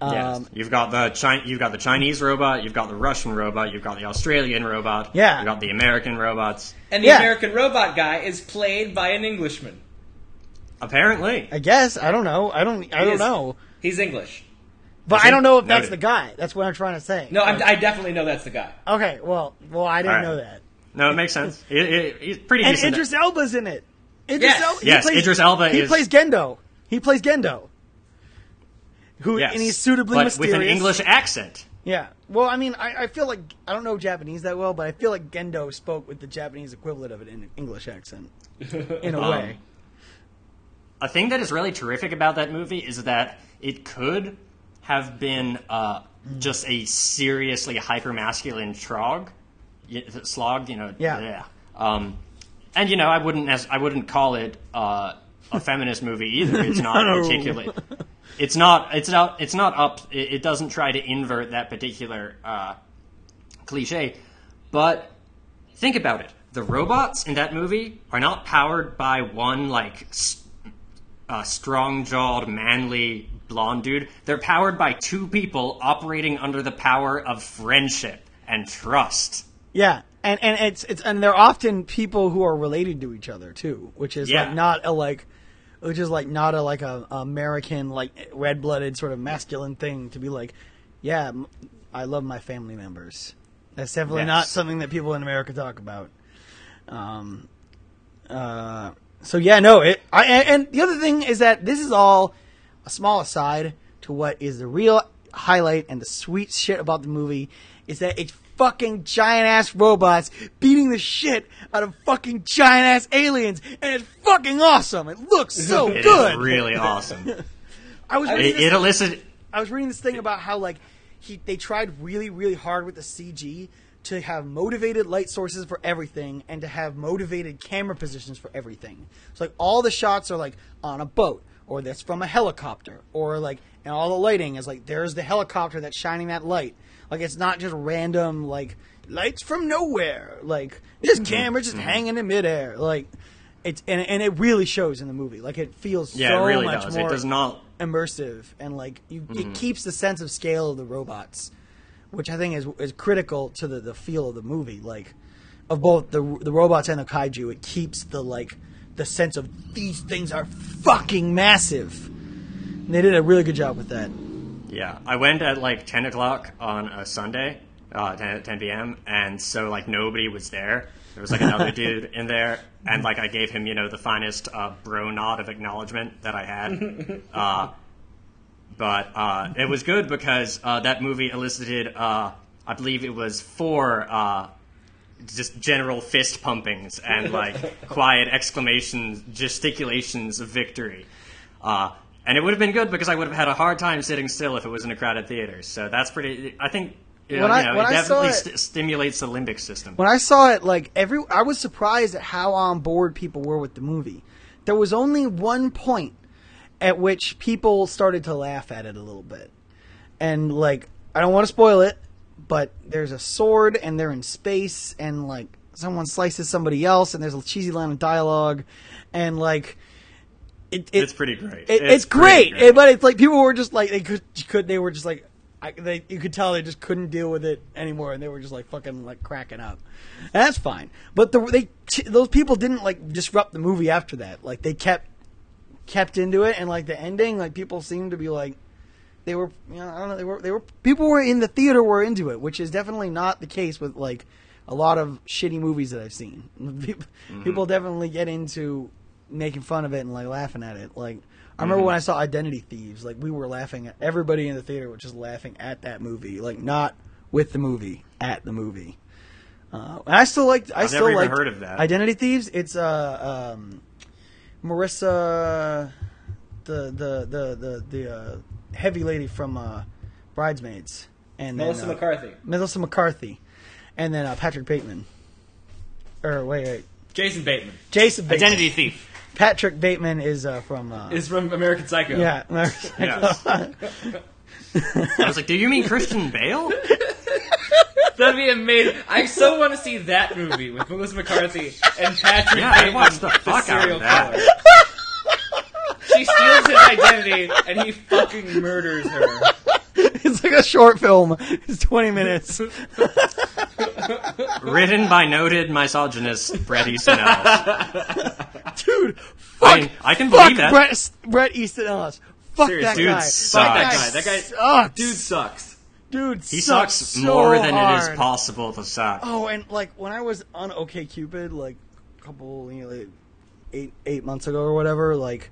Um, yes. You've got the Chi- you've got the Chinese robot, you've got the Russian robot, you've got the Australian robot, yeah. you've got the American robots, and the yeah. American robot guy is played by an Englishman. Apparently, I guess I don't know. I don't. I he don't is, know. He's English. But I don't know if noted. that's the guy. That's what I'm trying to say. No, I'm, I definitely know that's the guy. Okay, well, well, I didn't right. know that. No, it makes sense. It, it, it's pretty and decent. And Idris Elba's in it. Idris yes, El- yes plays, Idris Elba he is... He plays Gendo. He plays Gendo. Who, yes, and he's suitably but mysterious. With an English accent. Yeah. Well, I mean, I, I feel like... I don't know Japanese that well, but I feel like Gendo spoke with the Japanese equivalent of it in an English accent. In a um, way. A thing that is really terrific about that movie is that it could... have been uh, just a seriously hyper-masculine trog, slog, you know. Yeah. yeah. Um, and, you know, I wouldn't as, I wouldn't call it uh, a feminist movie either. It's not no. particularly... It's not, it's not, it's not up... It, it doesn't try to invert that particular uh, cliche. But think about it. The robots in that movie are not powered by one, like, st- uh, strong-jawed, manly... blonde dude. They're powered by two people operating under the power of friendship and trust. Yeah, and and it's it's and they're often people who are related to each other too, which is yeah. like not a like, which is like not a like a American like red-blooded sort of masculine thing to be like, yeah, I love my family members. That's definitely yes. not something that people in America talk about. Um, uh, so yeah, no, it. I and, and the other thing is that this is all. A small aside to what is the real highlight and the sweet shit about the movie is that it's fucking giant-ass robots beating the shit out of fucking giant-ass aliens, and it's fucking awesome. It looks so it good. It is really awesome. I was reading it, this, it elicited... I was reading this thing about how, like, he they tried really, really hard with the C G to have motivated light sources for everything and to have motivated camera positions for everything. So, like, all the shots are, like, on a boat. Or that's from a helicopter, or like, and all the lighting is like, there's the helicopter that's shining that light. Like, it's not just random, like, lights from nowhere. Like, this camera's just hanging in midair. Like, it's, and, and it really shows in the movie. Like, it feels yeah, so it really much does. more it does not... immersive. And like, you, mm-hmm. it keeps the sense of scale of the robots, which I think is is critical to the, the feel of the movie. Like, of both the the robots and the kaiju, it keeps the, like, the sense of these things are fucking massive. And they did a really good job with that. Yeah. I went at like ten o'clock on a Sunday, uh, ten p.m. And so like nobody was there. There was like another dude in there. And like I gave him, you know, the finest uh, bro nod of acknowledgement that I had. Uh, but uh, it was good because uh, that movie elicited, uh, I believe it was four... Uh, just general fist pumpings and like quiet exclamations, gesticulations of victory. Uh, and it would have been good because I would have had a hard time sitting still if it was in a crowded theater. So that's pretty, I think, you know, I, you know it I definitely it, st- stimulates the limbic system. When I saw it, like every, I was surprised at how on board people were with the movie. There was only one point at which people started to laugh at it a little bit. And like, I don't want to spoil it, but there's a sword, and they're in space, and, like, someone slices somebody else, and there's a cheesy line of dialogue, and, like... It, it, it's pretty great. It, it's, it's pretty great, great. It, but it's, like, people were just, like, they could, could they were just, like, I, they, you could tell they just couldn't deal with it anymore, and they were just like fucking like cracking up. And that's fine, but the, they those people didn't like disrupt the movie after that. Like they kept kept into it, and like the ending, like people seemed to be like they were, you know, I don't know, they were they were people were in the theater were into it, which is definitely not the case with like a lot of shitty movies that I've seen. People, mm-hmm. people definitely get into making fun of it and like laughing at it, like. I remember when I saw Identity Thieves, like we were laughing at everybody in the theater, was just laughing at that movie, like not with the movie, at the movie. Uh, and I still liked. I I've still never liked even heard of that. Identity Thieves. It's uh, um, Marissa, the the the the the uh, heavy lady from uh, Bridesmaids, and Melissa then, uh, McCarthy. Melissa McCarthy, and then uh, Patrick Bateman. Or wait, wait. Jason Bateman. Jason Bateman. Identity Thief. Patrick Bateman is uh, from... Uh, is from American Psycho. Yeah, American Psycho. Yeah. I was like, do you mean Christian Bale? That'd be amazing. I so want to see that movie with Melissa McCarthy and Patrick yeah, Bateman. Yeah, I watched the fuck the out of that. She steals his identity and he fucking murders her. It's like a short film. It's twenty minutes. Written by noted misogynist Bret Easton Ellis. Dude, fuck. I, mean, I can fuck believe that. Brett, Bret Easton Ellis. Fuck Seriously, that dude guy. Sucks. Fuck that guy. That guy sucks. Dude sucks. Dude he sucks, sucks so more than hard. It is possible to suck. Oh, and like when I was on OKCupid, like a couple, you know, like, eight eight months ago or whatever, like.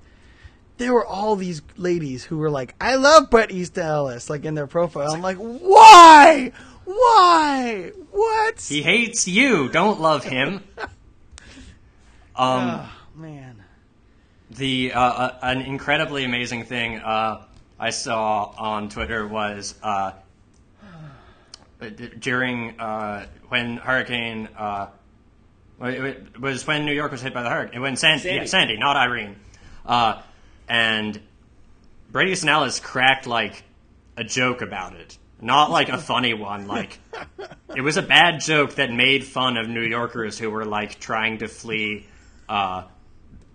There were all these ladies who were like, I love Bret Easton Ellis, like in their profile. I'm like, why? Why? What? He hates you. Don't love him. um, oh, man. The uh, uh, an incredibly amazing thing uh, I saw on Twitter was uh, during uh, when Hurricane uh, it was when New York was hit by the hurricane. When Sandy, Sandy. Yeah, Sandy, not Irene. Uh, And Bret Easton Ellis cracked, like, a joke about it. Not, like, a funny one. Like, it was a bad joke that made fun of New Yorkers who were, like, trying to flee uh,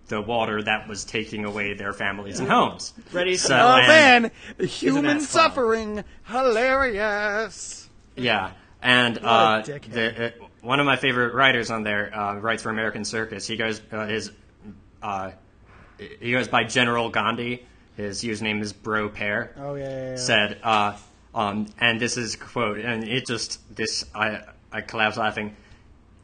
the water that was taking away their families and homes. Bret Easton so, Oh, man! Human suffering! Fun? Hilarious! Yeah. And uh, the, uh, one of my favorite writers on there uh, writes for American Circus. He goes, uh, his... Uh, He goes by General Gandhi. His username is Bro Pear. Oh yeah. yeah, yeah. Said, uh, um, and this is quote, and it just this I I collapsed laughing.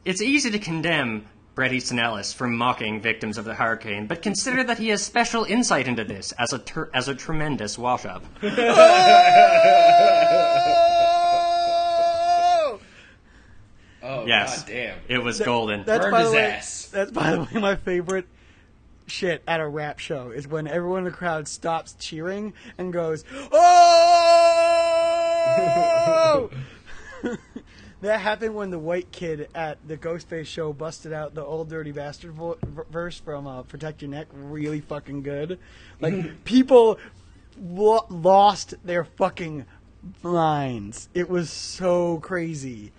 It's easy to condemn Bret Easton Ellis for mocking victims of the hurricane, but consider that he has special insight into this as a ter- as a tremendous wash up. Oh yes, God damn! It was that, golden. That's Burned by his the way, ass. That's by the way my favorite. Shit at a rap show is when everyone in the crowd stops cheering and goes, oh! That happened when the white kid at the Ghostface show busted out the old dirty bastard vo- verse from uh, Protect Your Neck really fucking good. Like, people lo- lost their fucking minds. It was so crazy.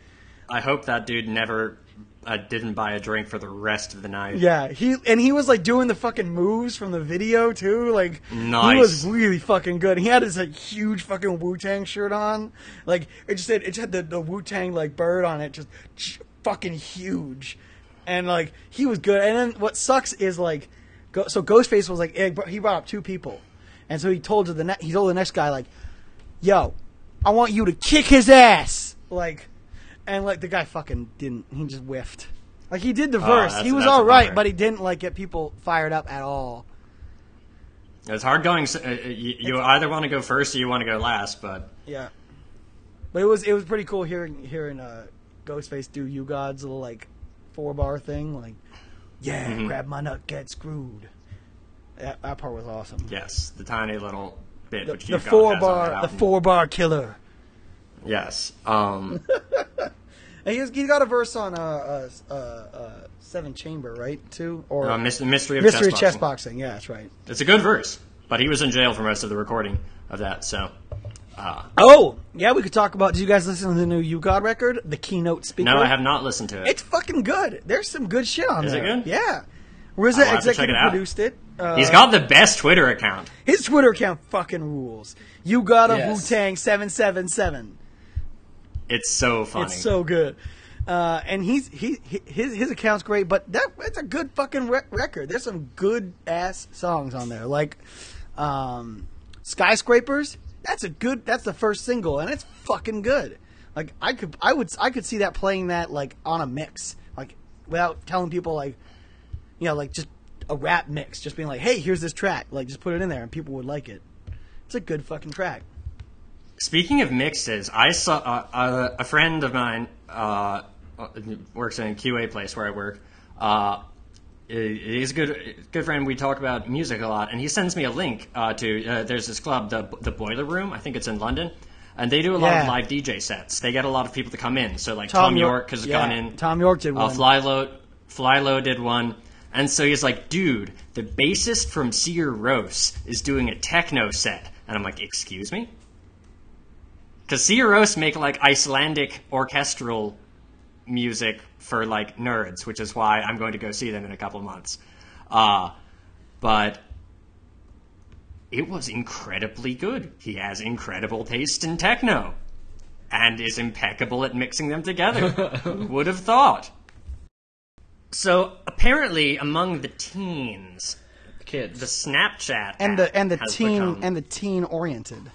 I hope that dude never... I didn't buy a drink for the rest of the night. Yeah, he and he was like doing the fucking moves from the video too. Like nice. He was really fucking good. He had his like huge fucking Wu-Tang shirt on. Like it just had, it just had the, the Wu-Tang like bird on it, just fucking huge. And like he was good. And then what sucks is like, go, so Ghostface was like he brought up two people, and so he told to the ne- he told the next guy like, "Yo, I want you to kick his ass." Like. And, like, the guy fucking didn't. He just whiffed. Like, he did the verse. Uh, he was all right, but he didn't, like, get people fired up at all. It's hard going. Uh, you you either want to go first or you want to go last, but... Yeah. But it was it was pretty cool hearing hearing uh, Ghostface do You God's little, like, four-bar thing. Like, yeah, mm-hmm. grab my nut, get screwed. That, that part was awesome. Yes, the tiny little bit. The, which the four-bar the four-bar killer. Yes. Um... And he's, he's got a verse on uh, uh, uh, Seven Chamber, right? Too or uh, Mystery of Mystery Chess Boxing. Mystery Chess Boxing, yeah, that's right. It's a good verse, but he was in jail for most of the recording of that. So, uh, oh yeah, we could talk about. Did you guys listen to the new You God record, the keynote speaker? No, I have not listened to it. It's fucking good. There's some good shit on Is there. Is it good? Yeah. R Z A executive produced it. Uh, He's got the best Twitter account. His Twitter account fucking rules. You got a yes. Wu-Tang seven seven seven. It's so funny. It's so good. Uh, and he's he, he his his account's great, but that it's a good fucking re- record. There's some good ass songs on there, like um, Skyscrapers. That's a good. That's the first single, and it's fucking good. Like I could, I would, I could see that playing that like on a mix, like without telling people, like you know, like just a rap mix, just being like, hey, here's this track, like just put it in there, and people would like it. It's a good fucking track. Speaking of mixes, I saw uh, uh, a friend of mine. Uh, works in a Q A place where I work. Uh, he's a good good friend. We talk about music a lot, and he sends me a link uh, to uh, there's this club, the the Boiler Room. I think it's in London, and they do a lot yeah. of live D J sets. They get a lot of people to come in. So like Thom, Thom Yorke has yeah. gone in. Thom Yorke did one. Uh, Fly Low, Fly Low did one. And so he's like, dude, the bassist from Sigur Rós is doing a techno set, and I'm like, excuse me. Because Sigur Rós make, like, Icelandic orchestral music for, like, nerds, which is why I'm going to go see them in a couple of months. Uh, but it was incredibly good. He has incredible taste in techno and is impeccable at mixing them together. Who would have thought? So, apparently, among the teens, kids, the Snapchat and the and the teen become... and the teen-oriented.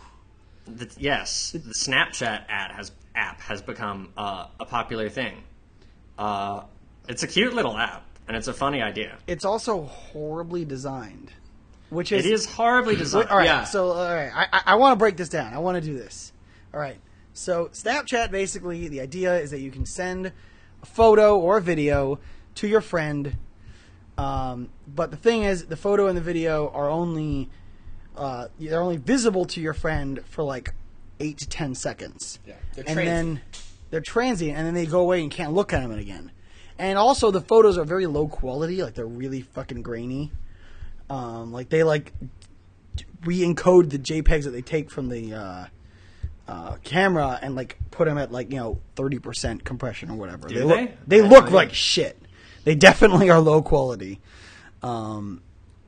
The, yes, the Snapchat ad has, app has become uh, a popular thing. Uh, it's a cute little app, and it's a funny idea. It's also horribly designed, which is it is horribly designed. All right, yeah. so all right, I, I, I want to break this down. I want to do this. All right, so Snapchat basically the idea is that you can send a photo or a video to your friend, um, but the thing is, the photo and the video are only. Uh, they're only visible to your friend for like eight to ten seconds. Yeah, they're and transient. then they're transient, and then they go away and can't look at them again. And also, the photos are very low quality; like they're really fucking grainy. Um, like they like re-encode the JPEGs that they take from the uh, uh, camera and like put them at like you know thirty percent compression or whatever. Do they? They look, they look like shit. They definitely are low quality. Um,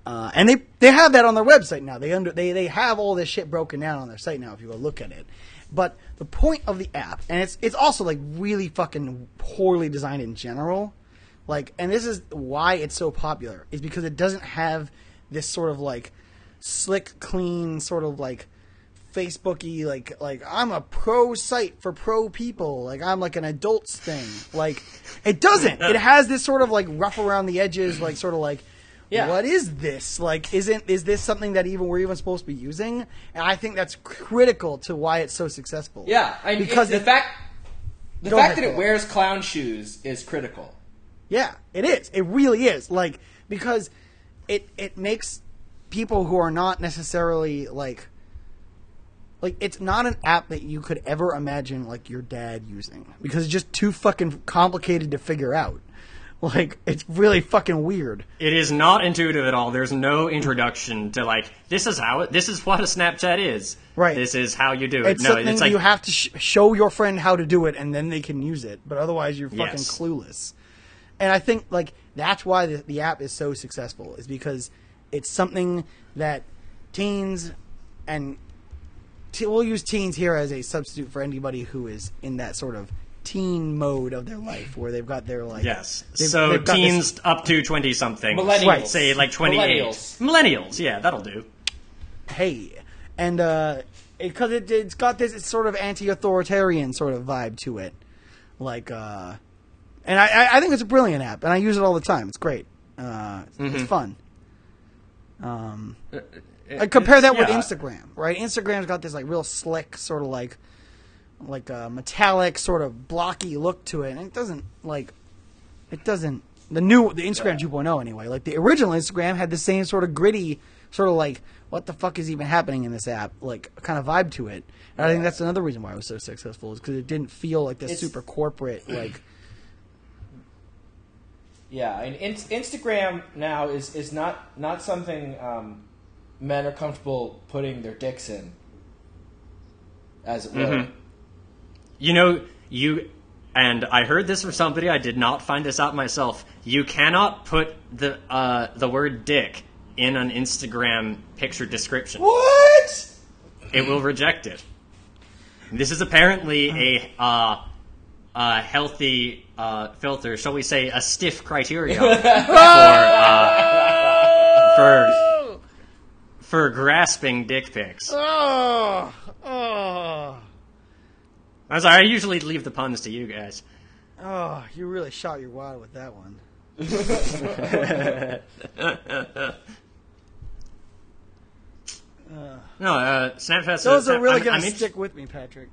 Uh, and they, they have that on their website now. They under they, they have all this shit broken down on their site now if you go look at it. But the point of the app, and it's it's also like really fucking poorly designed in general. Like, and this is why it's so popular, is because it doesn't have this sort of like slick, clean, sort of like Facebooky, like like I'm a pro site for pro people. Like I'm like an adults thing. Like it doesn't. It has this sort of like rough around the edges, like sort of like. Yeah. What is this? Like, isn't is this something that even we're even supposed to be using? And I think that's critical to why it's so successful. Yeah, I, because it, the fact the fact that it wears clown shoes is critical. Yeah, it is. It really is. Like because it it makes people who are not necessarily like like it's not an app that you could ever imagine like your dad using because it's just too fucking complicated to figure out. Like, it's really fucking weird. It is not intuitive at all. There's no introduction to, like, this is how it, this is what a Snapchat is. Right. This is how you do it. It's no, something it's like, you have to sh- show your friend how to do it, and then they can use it. But otherwise, you're fucking yes. clueless. And I think, like, that's why the, the app is so successful, is because it's something that teens and te- we'll use teens here as a substitute for anybody who is in that sort of teen mode of their life where they've got their like yes they've, so they've teens this... up to twenty something millennials right. say like twenty-eight millennials. millennials yeah that'll do hey and uh because it, it, it's got this it's sort of anti-authoritarian sort of vibe to it like uh and I, I think it's a brilliant app and I use it all the time. It's great. uh mm-hmm. It's fun. um it, it, I compare that yeah. with Instagram. Right, Instagram's got this like real slick sort of like like a metallic sort of blocky look to it, and it doesn't like it doesn't the new the Instagram yeah. two point oh anyway, like the original Instagram had the same sort of gritty sort of like what the fuck is even happening in this app like kind of vibe to it. And yeah. I think that's another reason why it was so successful, is because it didn't feel like this it's, super corporate like yeah and in, Instagram now is is not not something um men are comfortable putting their dicks in, as it were. Mm-hmm. You know, you, and I heard this from somebody, I did not find this out myself, you cannot put the uh, the word dick in an Instagram picture description. What? It will reject it. This is apparently a uh, a healthy uh, filter, shall we say, a stiff criteria for uh, for for grasping dick pics. Oh, oh. I'm sorry. I usually leave the puns to you guys. Oh, you really shot your wad with that one. uh, no, uh, Snapchat. Those are really I'm, gonna I'm stick with me, Patrick.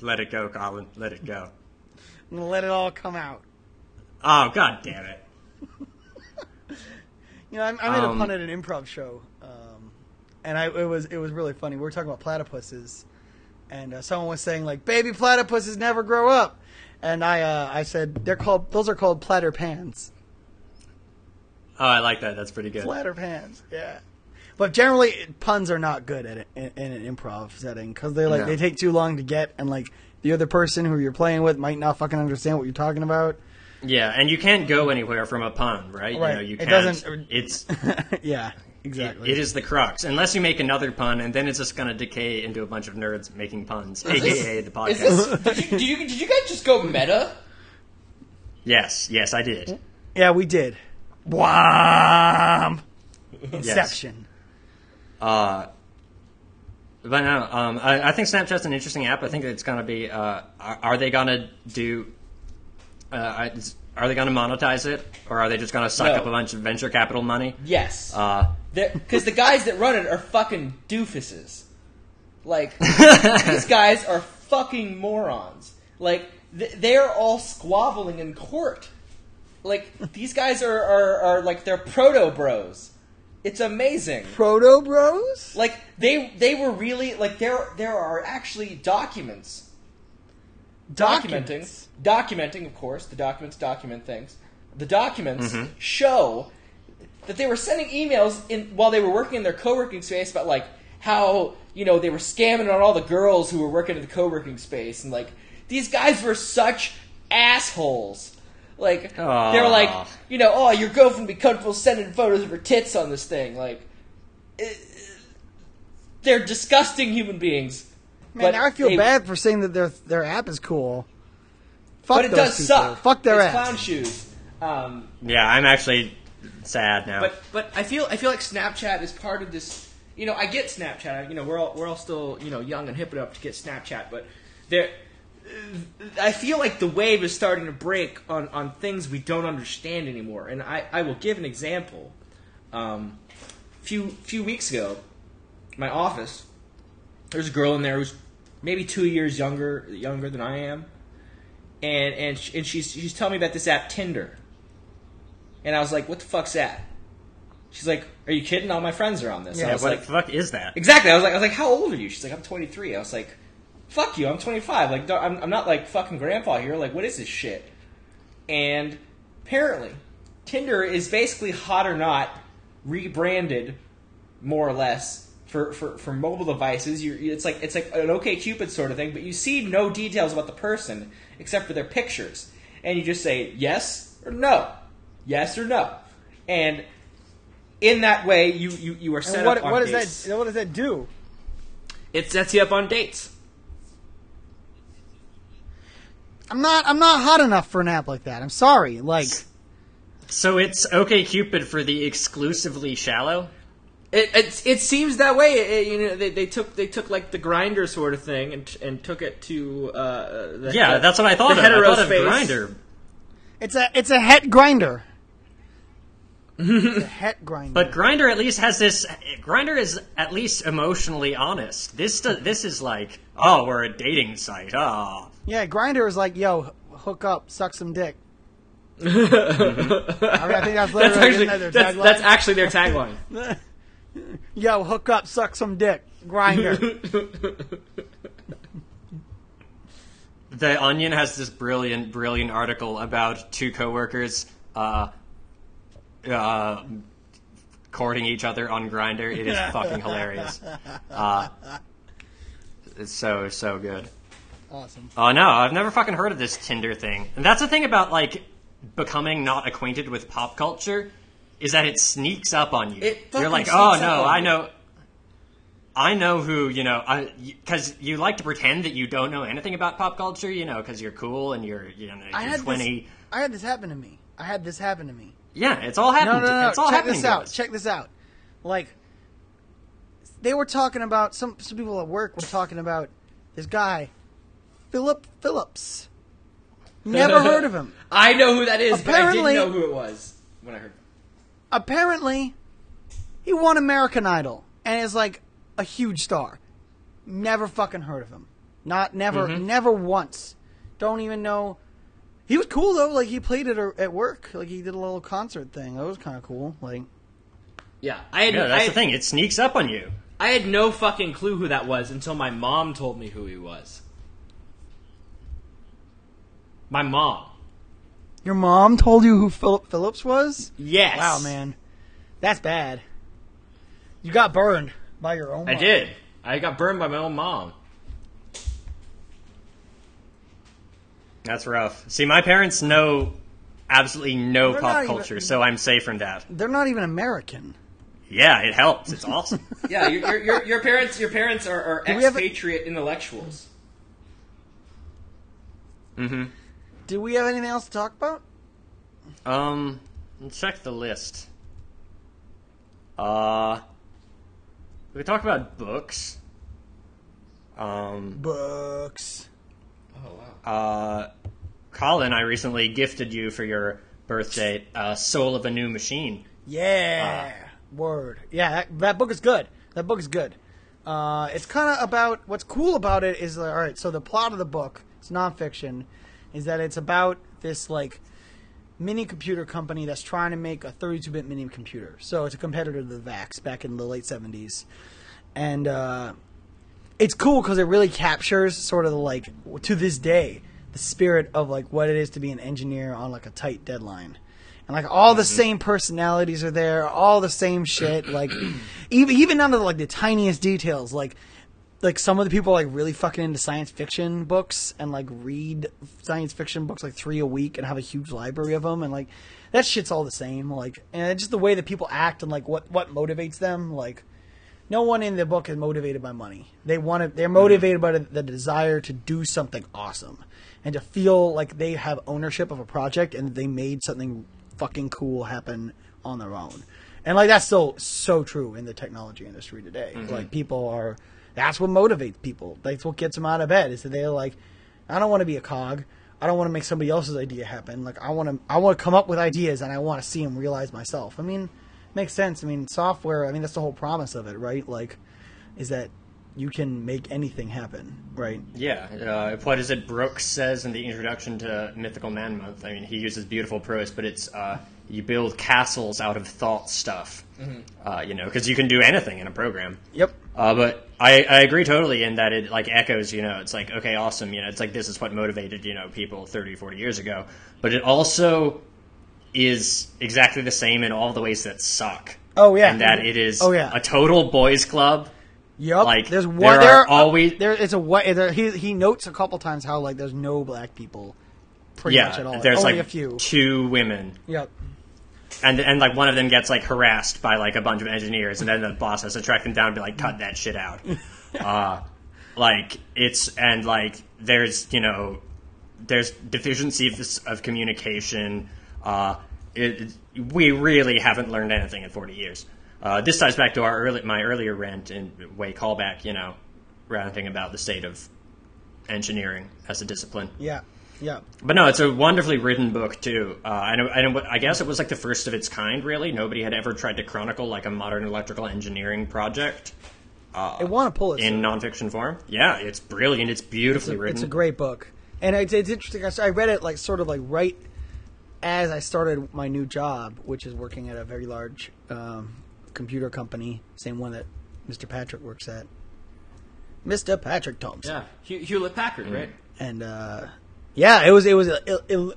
Let it go, Colin. Let it go. I'm gonna let it all come out. Oh, god damn it! You know, I, I made um, a pun at an improv show, um, and I, it was it was really funny. We were talking about platypuses, and uh, someone was saying like, "Baby platypuses never grow up." And I, uh, I said they're called. Those are called platter pans. Oh, I like that. That's pretty good. Platter pans, yeah. But generally, puns are not good at it, in, in an improv setting because they like no. they take too long to get, and like the other person who you're playing with might not fucking understand what you're talking about. Yeah, and you can't go anywhere from a pun, right? Right. You know, you can't. It doesn't. It's yeah, exactly. It, it is the crux, unless you make another pun, and then it's just going to decay into a bunch of nerds making puns, aka the podcast. Is this, did, you, did, you, did you guys just go meta? Yes, yes, I did. Yeah, we did. Wham! Inception. Yes. Uh, but no, um, I, I think Snapchat's an interesting app. I think it's going to be. Uh, are, are they going to do? Uh, are they going to monetize it, or are they just going to suck no. up a bunch of venture capital money? Yes. Uh, Because the guys that run it are fucking doofuses. Like, these guys are fucking morons. Like, th- they're all squabbling in court. Like, these guys are, are, are like, they're proto-bros. It's amazing. Proto-bros? Like, they they were really, like, there there are actually documents. Documents? Documenting, documenting, of course. The documents document things. The documents mm-hmm. show... that they were sending emails in while they were working in their co-working space about, like, how, you know, they were scamming on all the girls who were working in the co-working space. And, like, these guys were such assholes. Like, aww. They were like, you know, oh, your girlfriend would be comfortable sending photos of her tits on this thing. Like, it, they're disgusting human beings. Man, now I feel they, bad for saying that their their app is cool. Fuck but it those does people. Suck. Fuck their app. Clown shoes. Um, yeah, I'm actually... sad now, but but I feel I feel like Snapchat is part of this. You know, I get Snapchat. You know, we're all we're all still you know young and hip enough to get Snapchat, but there, I feel like the wave is starting to break on, on things we don't understand anymore. And I, I will give an example. Um, few few weeks ago, my office, there's a girl in there who's maybe two years younger younger than I am, and and she, and she's she's telling me about this app Tinder. And I was like, what the fuck's that? She's like, are you kidding? All my friends are on this. Yeah, I was what like, the fuck is that? Exactly. I was like, I was like, how old are you? She's like, I'm twenty-three. I was like, fuck you, I'm twenty-five. Like, I'm, I'm not like fucking grandpa here. Like, what is this shit? And apparently, Tinder is basically Hot or Not rebranded, more or less, for, for, for mobile devices. You're, it's like it's like an OKCupid sort of thing, but you see no details about the person except for their pictures, and you just say yes or no. Yes or no, and in that way, you, you, you are set and what, up on what dates. Does that, what does that do? It sets you up on dates. I'm not I'm not hot enough for an app like that. I'm sorry. Like, so it's OkCupid for the exclusively shallow. It it, it seems that way. It, you know, they, they took they took like the Grindr sort of thing and and took it to uh, the, yeah. The, that's what I thought. The of. Hetero I thought space. Of Grindr. It's a it's a het grinder. It's a het grinder. But Grindr at least has this. Grindr is at least emotionally honest. This this is like, oh, we're a dating site. Oh. Yeah, Grindr is like, yo, hook up, suck some dick. Mm-hmm. I, mean, I think that's literally that's actually, their that's, tagline. That's actually their tagline. Yo, hook up, suck some dick, Grindr. The Onion has this brilliant, brilliant article about two coworkers uh, uh, courting each other on Grindr. It is fucking hilarious. Uh, it's so, so good. Awesome. Oh, uh, no, I've never fucking heard of this Tinder thing. And that's the thing about, like, becoming not acquainted with pop culture is that it sneaks up on you. It You're like, oh no, I know, I know who, you know, I because you like to pretend that you don't know anything about pop culture, you know, because you're cool and you're, you know, you're twenty. This, I had this happen to me. I had this happen to me. Yeah, it's all happening. No, no, no. It's all Check this out. Check this out. Like, they were talking about some some people at work were talking about this guy, Philip Phillips. Never heard of him. I know who that is, apparently, but I didn't know who it was when I heard. Apparently, he won American Idol and is like a huge star. Never fucking heard of him. Not never, mm-hmm. never once. Don't even know. He was cool though. Like he played it at work. Like he did a little concert thing. That was kind of cool. Like, yeah, I had. Yeah, that's I had, the thing. It sneaks up on you. I had no fucking clue who that was until my mom told me who he was. My mom. Your mom told you who Philip Phillips was? Yes. Wow, man. That's bad. You got burned by your own mom. I did. I got burned by my own mom. That's rough. See, my parents know absolutely no pop culture, so I'm safe from that. They're not even American. Yeah, it helps. It's awesome. Yeah, your, your, your parents your parents are, are expatriate intellectuals. Mm-hmm. Do we have anything else to talk about? Um, check the list. Uh, we could talk about books. Um, books. Oh wow. Uh, Colin, I recently gifted you for your birthday, uh, "Soul of a New Machine." Yeah. Uh, Word. Yeah, that, that book is good. That book is good. Uh, it's kind of about what's cool about it is all right. So the plot of the book, it's nonfiction. Is that it's about this like mini computer company that's trying to make a thirty-two bit mini computer. So it's a competitor to the VAX back in the late seventies, and uh, it's cool because it really captures sort of like to this day the spirit of like what it is to be an engineer on like a tight deadline, and like all the mm-hmm. same personalities are there, all the same shit, like even even down to like the tiniest details, like. Like, some of the people are, like, really fucking into science fiction books and, like, read science fiction books, like, three a week and have a huge library of them. And, like, that shit's all the same. Like, and just the way that people act and, like, what, what motivates them. Like, no one in the book is motivated by money. They want to, they're motivated by the desire to do something awesome and to feel like they have ownership of a project and they made something fucking cool happen on their own. And, like, that's so, so true in the technology industry today. Mm-hmm. Like, people are... That's what motivates people. That's what gets them out of bed. Is that they're like, I don't want to be a cog. I don't want to make somebody else's idea happen. Like I want to, I want to come up with ideas and I want to see them realize myself. I mean, makes sense. I mean, software. I mean, that's the whole promise of it, right? Like, is that you can make anything happen, right? Yeah. Uh, what is it? Brooks says in the introduction to Mythical Man Month. I mean, he uses beautiful prose, but it's uh, you build castles out of thought stuff. Mm-hmm. Uh, you know, because you can do anything in a program. Yep. Uh, but I, I agree totally in that it, like, echoes, you know, it's like, okay, awesome, you know, it's like this is what motivated, you know, people thirty, forty years ago. But it also is exactly the same in all the ways that suck. Oh, yeah. And that it is oh, yeah. a total boys' club. Yep. Like, there's one, there, there are always... There, it's a, there, he, he notes a couple times how, like, there's no black people pretty yeah, much at all. There's, Only like, a few. two women. Yep. And, and like, one of them gets, like, harassed by, like, a bunch of engineers, and then the boss has to track them down and be like, cut that shit out. Uh, like, it's, and, like, there's, you know, there's deficiencies of communication. Uh, it, it, we really haven't learned anything in forty years. Uh, this ties back to our early, my earlier rant and way callback, you know, ranting about the state of engineering as a discipline. Yeah. Yeah, but no, it's a wonderfully written book too. Uh, I know, I know. I guess it was like the first of its kind. Really, nobody had ever tried to chronicle like a modern electrical engineering project. Uh, it won a Pulitzer in nonfiction form. Yeah, it's brilliant. It's beautifully it's a, written. It's a great book, and it's, it's interesting. I read it like sort of like right as I started my new job, which is working at a very large um, computer company, same one that Mister Patrick works at. Mister Patrick Thompson. Yeah, Hew- Hewlett Packard, mm-hmm. right? And. Uh, Yeah, it was it was a, it,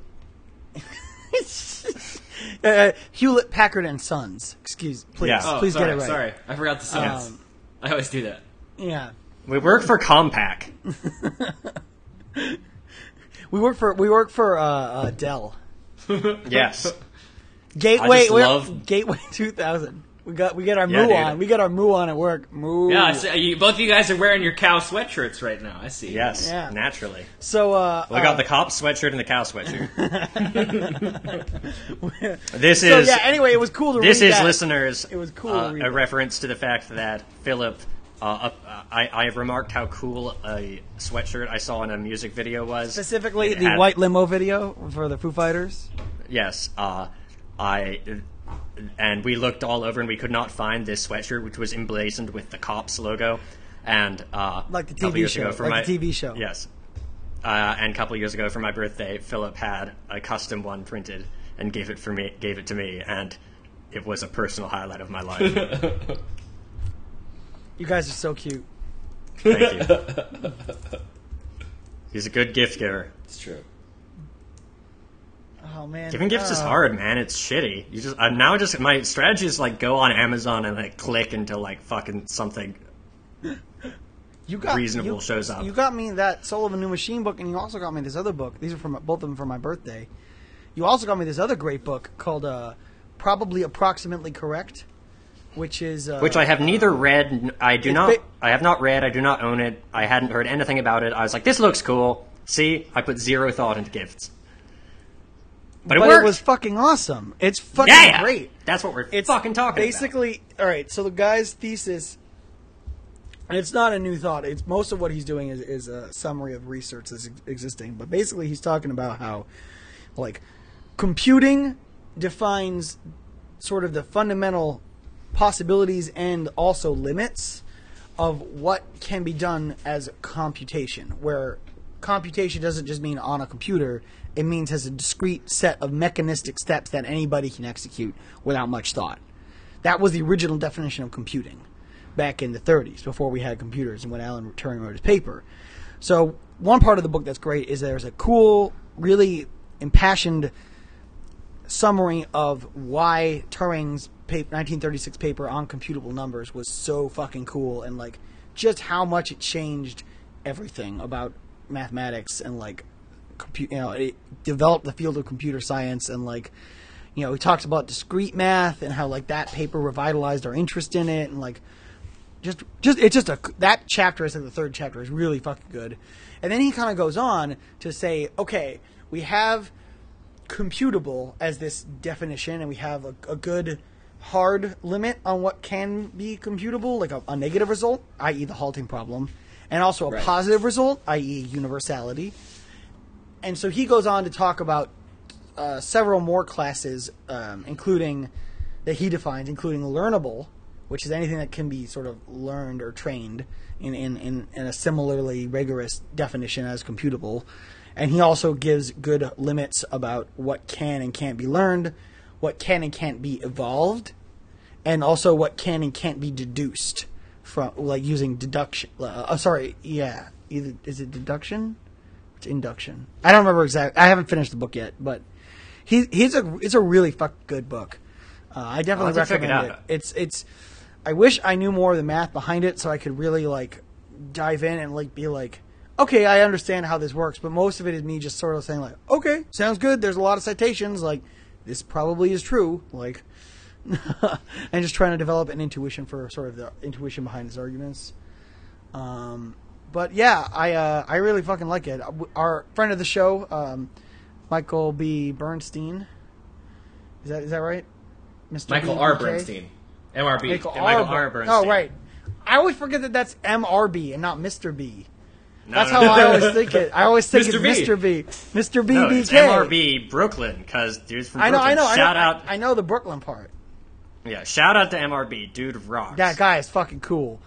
it, uh, Hewlett Packard and Sons. Excuse, please, yeah. oh, please sorry, get it right. Sorry, I forgot the Sons. Um, I always do that. Yeah, we work for Compaq. we work for we work for uh, uh, Dell. Yes, Gateway, love... Gateway two thousand. We got we get our yeah, moo on. We got our moo on at work. Moo. Yeah, so you, both of you guys are wearing your cow sweatshirts right now. I see. Yes, yeah. Naturally. So uh, well, I got uh, the cop sweatshirt and the cow sweatshirt. This so, is yeah. Anyway, it was cool to. This read is that. Listeners. It was cool. Uh, to read a that. reference to the fact that Philip, uh, uh, I I have remarked how cool a sweatshirt I saw in a music video was. Specifically, it the had, white limo video for the Foo Fighters. Yes, uh, I. And we looked all over and we could not find this sweatshirt, which was emblazoned with the Cops logo. And uh, like the T V show, like my, the T V show. Yes. Uh, and a couple of years ago for my birthday, Philip had a custom one printed and gave it for me. Gave it to me, and it was a personal highlight of my life. You guys are so cute. Thank you. He's a good gift giver. It's true. Oh, man. Giving gifts uh, is hard, man. It's shitty. You just I'm now just my strategy is like go on Amazon and like click until like fucking something you got, reasonable you, shows up. You got me that Soul of a New Machine book, and you also got me this other book. These are from both of them for my birthday. You also got me this other great book called uh, Probably Approximately Correct, which is uh, which I have neither read. I do not. Ba- I have not read. I do not own it. I hadn't heard anything about it. I was like, this looks cool. See, I put zero thought into gifts. But, but it, it was fucking awesome. It's fucking yeah, great. That's what we're it's fucking talking basically, about. Basically, all right, so the guy's thesis, and it's not a new thought. It's most of what he's doing is, is a summary of research that's existing. But basically, he's talking about how, like, computing defines sort of the fundamental possibilities and also limits of what can be done as computation, where computation doesn't just mean on a computer. It means has a discrete set of mechanistic steps that anybody can execute without much thought. That was the original definition of computing back in the thirties, before we had computers and when Alan Turing wrote his paper. So one part of the book that's great is there's a cool, really impassioned summary of why Turing's nineteen thirty-six paper on computable numbers was so fucking cool, and like just how much it changed everything about mathematics and like Compu- you know, it developed the field of computer science, and like, you know, we talked about discrete math and how like that paper revitalized our interest in it, and like, just, just it's just a that chapter is like the third chapter is really fucking good, and then he kind of goes on to say, okay, we have computable as this definition, and we have a, a good hard limit on what can be computable, like a, a negative result, that is the halting problem, and also a right. positive result, that is universality. And so he goes on to talk about uh, several more classes, um, including that he defines, including learnable, which is anything that can be sort of learned or trained in, in, in, in a similarly rigorous definition as computable. And he also gives good limits about what can and can't be learned, what can and can't be evolved, and also what can and can't be deduced from, like using deduction. Uh, sorry, yeah, either, is it deduction? Induction. I don't remember exactly. I haven't finished the book yet, but he he's a it's a really fucking good book. Uh, I definitely I'll recommend check it, out. it. It's it's. I wish I knew more of the math behind it so I could really like dive in and like be like, okay, I understand how this works. But most of it is me just sort of saying like, okay, sounds good. There's a lot of citations. Like this probably is true. Like, and just trying to develop an intuition for sort of the intuition behind his arguments. Um. But yeah, I uh, I really fucking like it. Our friend of the show, um, Michael B. Bernstein, is that is that right? Mister Michael B. R. Bernstein, M R B. Michael, and Michael R. R. Bernstein. Oh right, I always forget that that's M R B and not Mister B. No, that's no, how no. I always think it. I always think Mister it's Mister B. Mister B. No, it's M R B Brooklyn because dude's from Brooklyn. I know, I know, shout I know, out. I know the Brooklyn part. Yeah, shout out to M R B, dude rocks. That guy is fucking cool.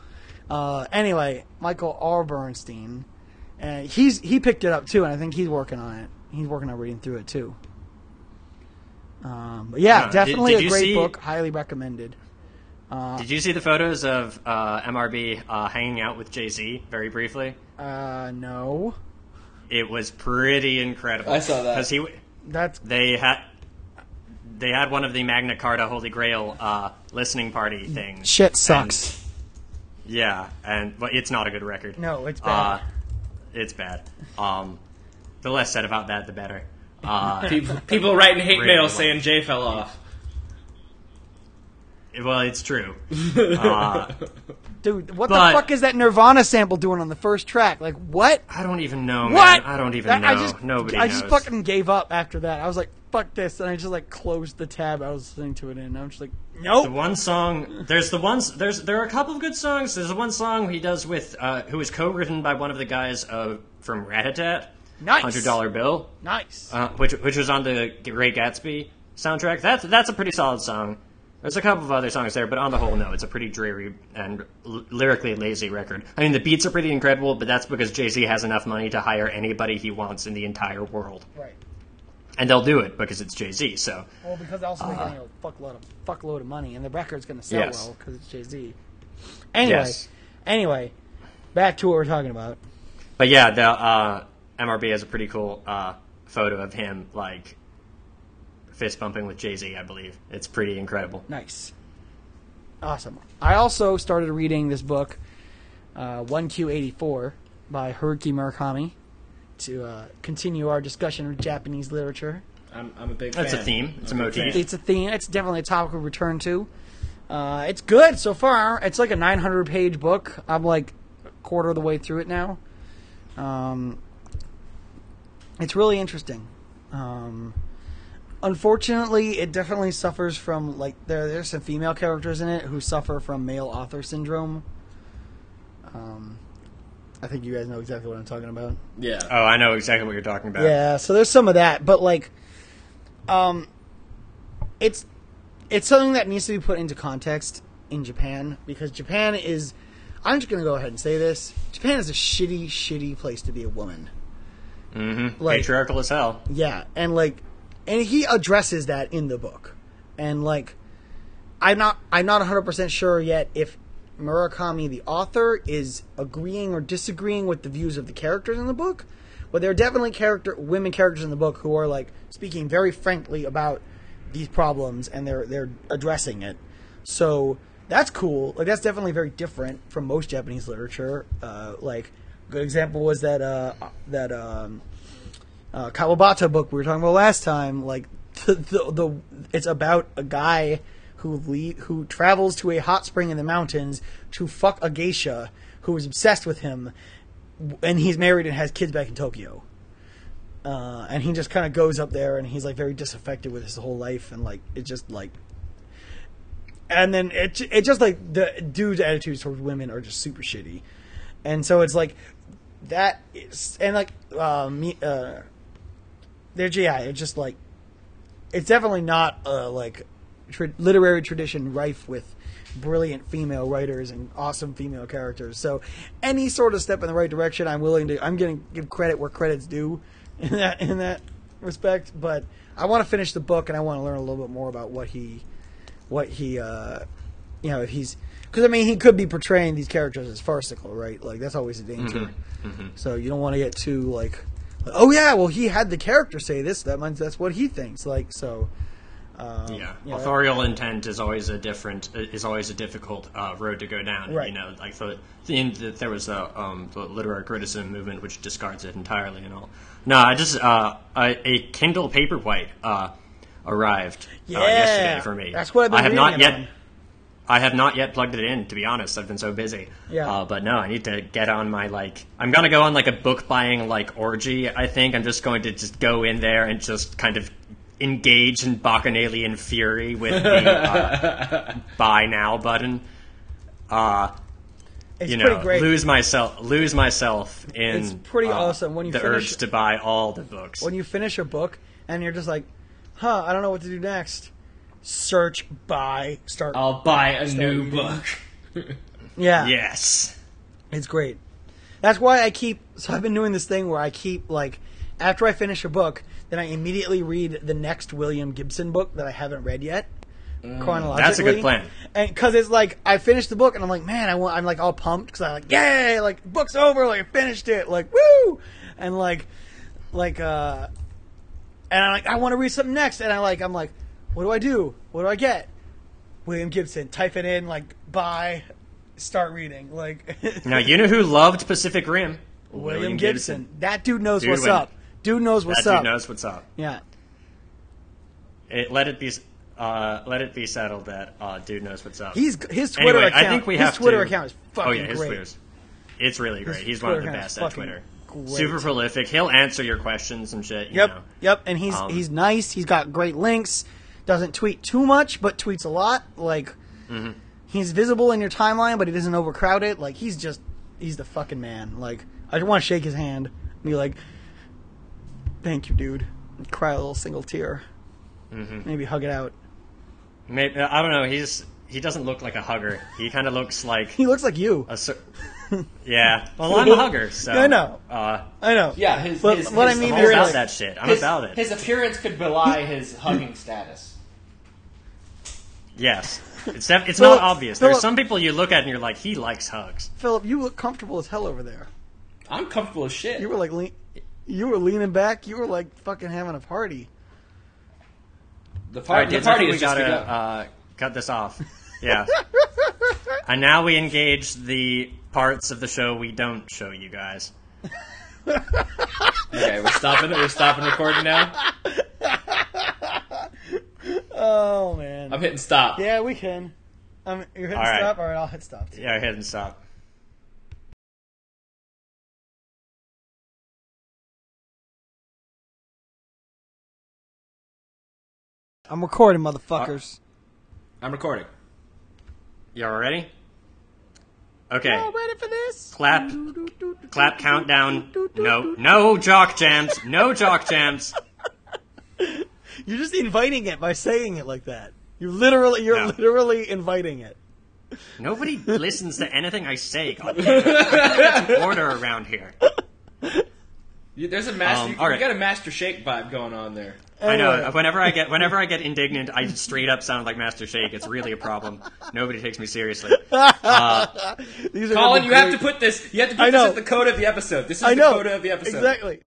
Uh, anyway, Michael R. Bernstein, uh, he's he picked it up too, and I think he's working on it. He's working on reading through it too. Um, but yeah, no, definitely did, did a great see, book, highly recommended. Uh, did you see the photos of uh, M R B uh, hanging out with Jay-Z very briefly? Uh, no. It was pretty incredible. I saw that because he that's they had they had one of the Magna Carta Holy Grail uh, listening party things. Shit sucks. And, yeah, and but it's not a good record. No, it's bad. Uh, it's bad. Um, the less said about that, the better. Uh, people, people writing hate really mail like saying Jay fell off. Well, it's true. Uh, Dude, what but, the fuck is that Nirvana sample doing on the first track? Like, what? I don't even know, what? man. I don't even that, know. I just, Nobody I knows. just fucking gave up after that. I was like, fuck this. And I just, like, closed the tab I was listening to it in. I was just like, nope. The one song, there's the one, there's, there are a couple of good songs. There's the one song he does with, uh, who was co-written by one of the guys uh, from Rat-A-Tat. Nice. one hundred dollar Bill. Nice. Uh, which, which was on the Great Gatsby soundtrack. That's, that's a pretty solid song. There's a couple of other songs there, but on the whole, no, it's a pretty dreary and l- lyrically lazy record. I mean, the beats are pretty incredible, but that's because Jay-Z has enough money to hire anybody he wants in the entire world. Right. And they'll do it because it's Jay-Z, so... Well, because also uh, they're getting a fuckload of, fuckload of money, and the record's going to sell yes. well because it's Jay-Z. Anyway, yes. anyway, back to what we're talking about. But yeah, the uh, M R B has a pretty cool uh, photo of him, like... fist bumping with Jay-Z, I believe. It's pretty incredible. Nice. Awesome. I also started reading this book, uh, one Q eighty-four, by Haruki Murakami, to uh, continue our discussion of Japanese literature. I'm, I'm a big fan. It's a theme. It's I'm a motif. It's a theme. It's definitely a topic we return to. Uh, it's good so far. It's like a nine hundred page book. I'm like a quarter of the way through it now. Um, it's really interesting. Um... Unfortunately, it definitely suffers from, like, there, there's some female characters in it who suffer from male author syndrome. Um, I think you guys know exactly what I'm talking about. Yeah. Oh, I know exactly what you're talking about. Yeah, so there's some of that, but, like, um, it's it's something that needs to be put into context in Japan, because Japan is, I'm just going to go ahead and say this, Japan is a shitty, shitty place to be a woman. Mm-hmm. Like, patriarchal as hell. Yeah, and, like, and he addresses that in the book. And, like, I'm not I'm not one hundred percent sure yet if Murakami, the author, is agreeing or disagreeing with the views of the characters in the book. But there are definitely character women characters in the book who are, like, speaking very frankly about these problems, and they're they're addressing it. So that's cool. Like, that's definitely very different from most Japanese literature. Uh, like, a good example was that... Uh, that um, Uh, Kawabata book we were talking about last time, like the, the, the it's about a guy who lead, who travels to a hot spring in the mountains to fuck a geisha who is obsessed with him, and he's married and has kids back in Tokyo, uh, and he just kind of goes up there and he's like very disaffected with his whole life, and like it just like, and then it it just like the dude's attitudes towards women are just super shitty, and so it's like that is, and like uh, me uh. Their G I, yeah, it's just like, it's definitely not a like tra- literary tradition rife with brilliant female writers and awesome female characters. So any sort of step in the right direction, I'm willing to. I'm going to give credit where credit's due in that in that respect. But I want to finish the book, and I want to learn a little bit more about what he, what he, uh, you know, if he's, because I mean he could be portraying these characters as farcical, right? Like that's always a danger. Mm-hmm. Mm-hmm. So you don't want to get too like. Oh yeah, well he had the character say this. That means that's what he thinks. Like so, um, yeah. You know, authorial that, intent is always a different is always a difficult uh, road to go down. Right. You know, like the, the there was the, um, the literary criticism movement which discards it entirely and all. No, I just uh, I, a Kindle Paperwhite uh, arrived yeah. uh, yesterday for me. That's what I've been I have not yet. On. I have not yet plugged it in, to be honest. I've been so busy. Yeah. Uh, but no, I need to get on my, like... I'm going to go on, like, a book-buying, like, orgy, I think. I'm just going to just go in there and just kind of engage in bacchanalian fury with the uh, buy now button. Uh, it's you know, pretty great. Lose myself, lose myself in it's pretty uh, awesome. When you the finish, urge to buy all the books. When you finish a book and you're just like, huh, I don't know what to do next. Search, buy, start. I'll buy a new reading. book. Yeah. Yes. It's great. That's why I keep. So I've been doing this thing where I keep, like, after I finish a book, then I immediately read the next William Gibson book that I haven't read yet. Mm, chronologically. That's a good plan. And because it's like, I finished the book and I'm like, man, I want, I'm like all pumped because I'm like, yay, like, book's over, like, I finished it, like, woo! And like, like, uh, and I'm like, I want to read something next. And I like, I'm like, what do I do? What do I get? William Gibson. Type it in, like, buy, start reading. Like. Now, you know who loved Pacific Rim? William, William Gibson. Gibson. That dude knows dude what's went. up. Dude knows what's that up. That dude knows what's up. Yeah. It, let it be Uh, let it be settled that uh, dude knows what's up. He's his Twitter anyway, account. I think we have his Twitter to, account is fucking oh yeah, his great. Twitter's, it's really great. His he's Twitter one of the best at Twitter. Great. Super prolific. He'll answer your questions and shit. You yep, know. yep. And he's um, he's nice. He's got great links. Doesn't tweet too much, but tweets a lot. Like mm-hmm. he's visible in your timeline, but he doesn't overcrowd it. Like he's just he's the fucking man. Like I just want to shake his hand and be like, "Thank you, dude." And cry a little single tear. Mm-hmm. Maybe hug it out. Maybe, I don't know. He's he doesn't look like a hugger. He kind of looks like he looks like you. A, yeah. Well, I'm a hugger. So I know. Uh, I know. Yeah. His, but his, what his, I mean I'm about like, that shit. I'm his, about it. His appearance could belie his hugging status. Yes. It's def- it's Phillip, not obvious. There's some people you look at and you're like, he likes hugs. Phillip, you look comfortable as hell over there. I'm comfortable as shit. You were like, le- you were leaning back. You were like fucking having a party. The party, right, the party is we gotta uh, cut this off. Yeah. And now we engage the parts of the show we don't show you guys. Okay, we're stopping it. We're stopping recording now. Oh man, I'm hitting stop. Yeah, we can. I'm, you're hitting all right. stop. All right, I'll hit stop. Too. Yeah, hitting stop. I'm recording, motherfuckers. Uh, I'm recording. Y'all ready? Okay. Y'all ready for this? Clap. Clap countdown. No. No jock jams. No jock jams. You're just inviting it by saying it like that. You're literally, you're no. literally inviting it. Nobody listens to anything I say. God damn it. There's order around here. There's a master. Um, you, right. you got a Master Shake vibe going on there. Anyway. I know. Whenever I get whenever I get indignant, I straight up sound like Master Shake. It's really a problem. Nobody takes me seriously. Uh, Colin, you great. have to put this. You have to put this as the coda of the episode. This is I the know. coda of the episode. Exactly.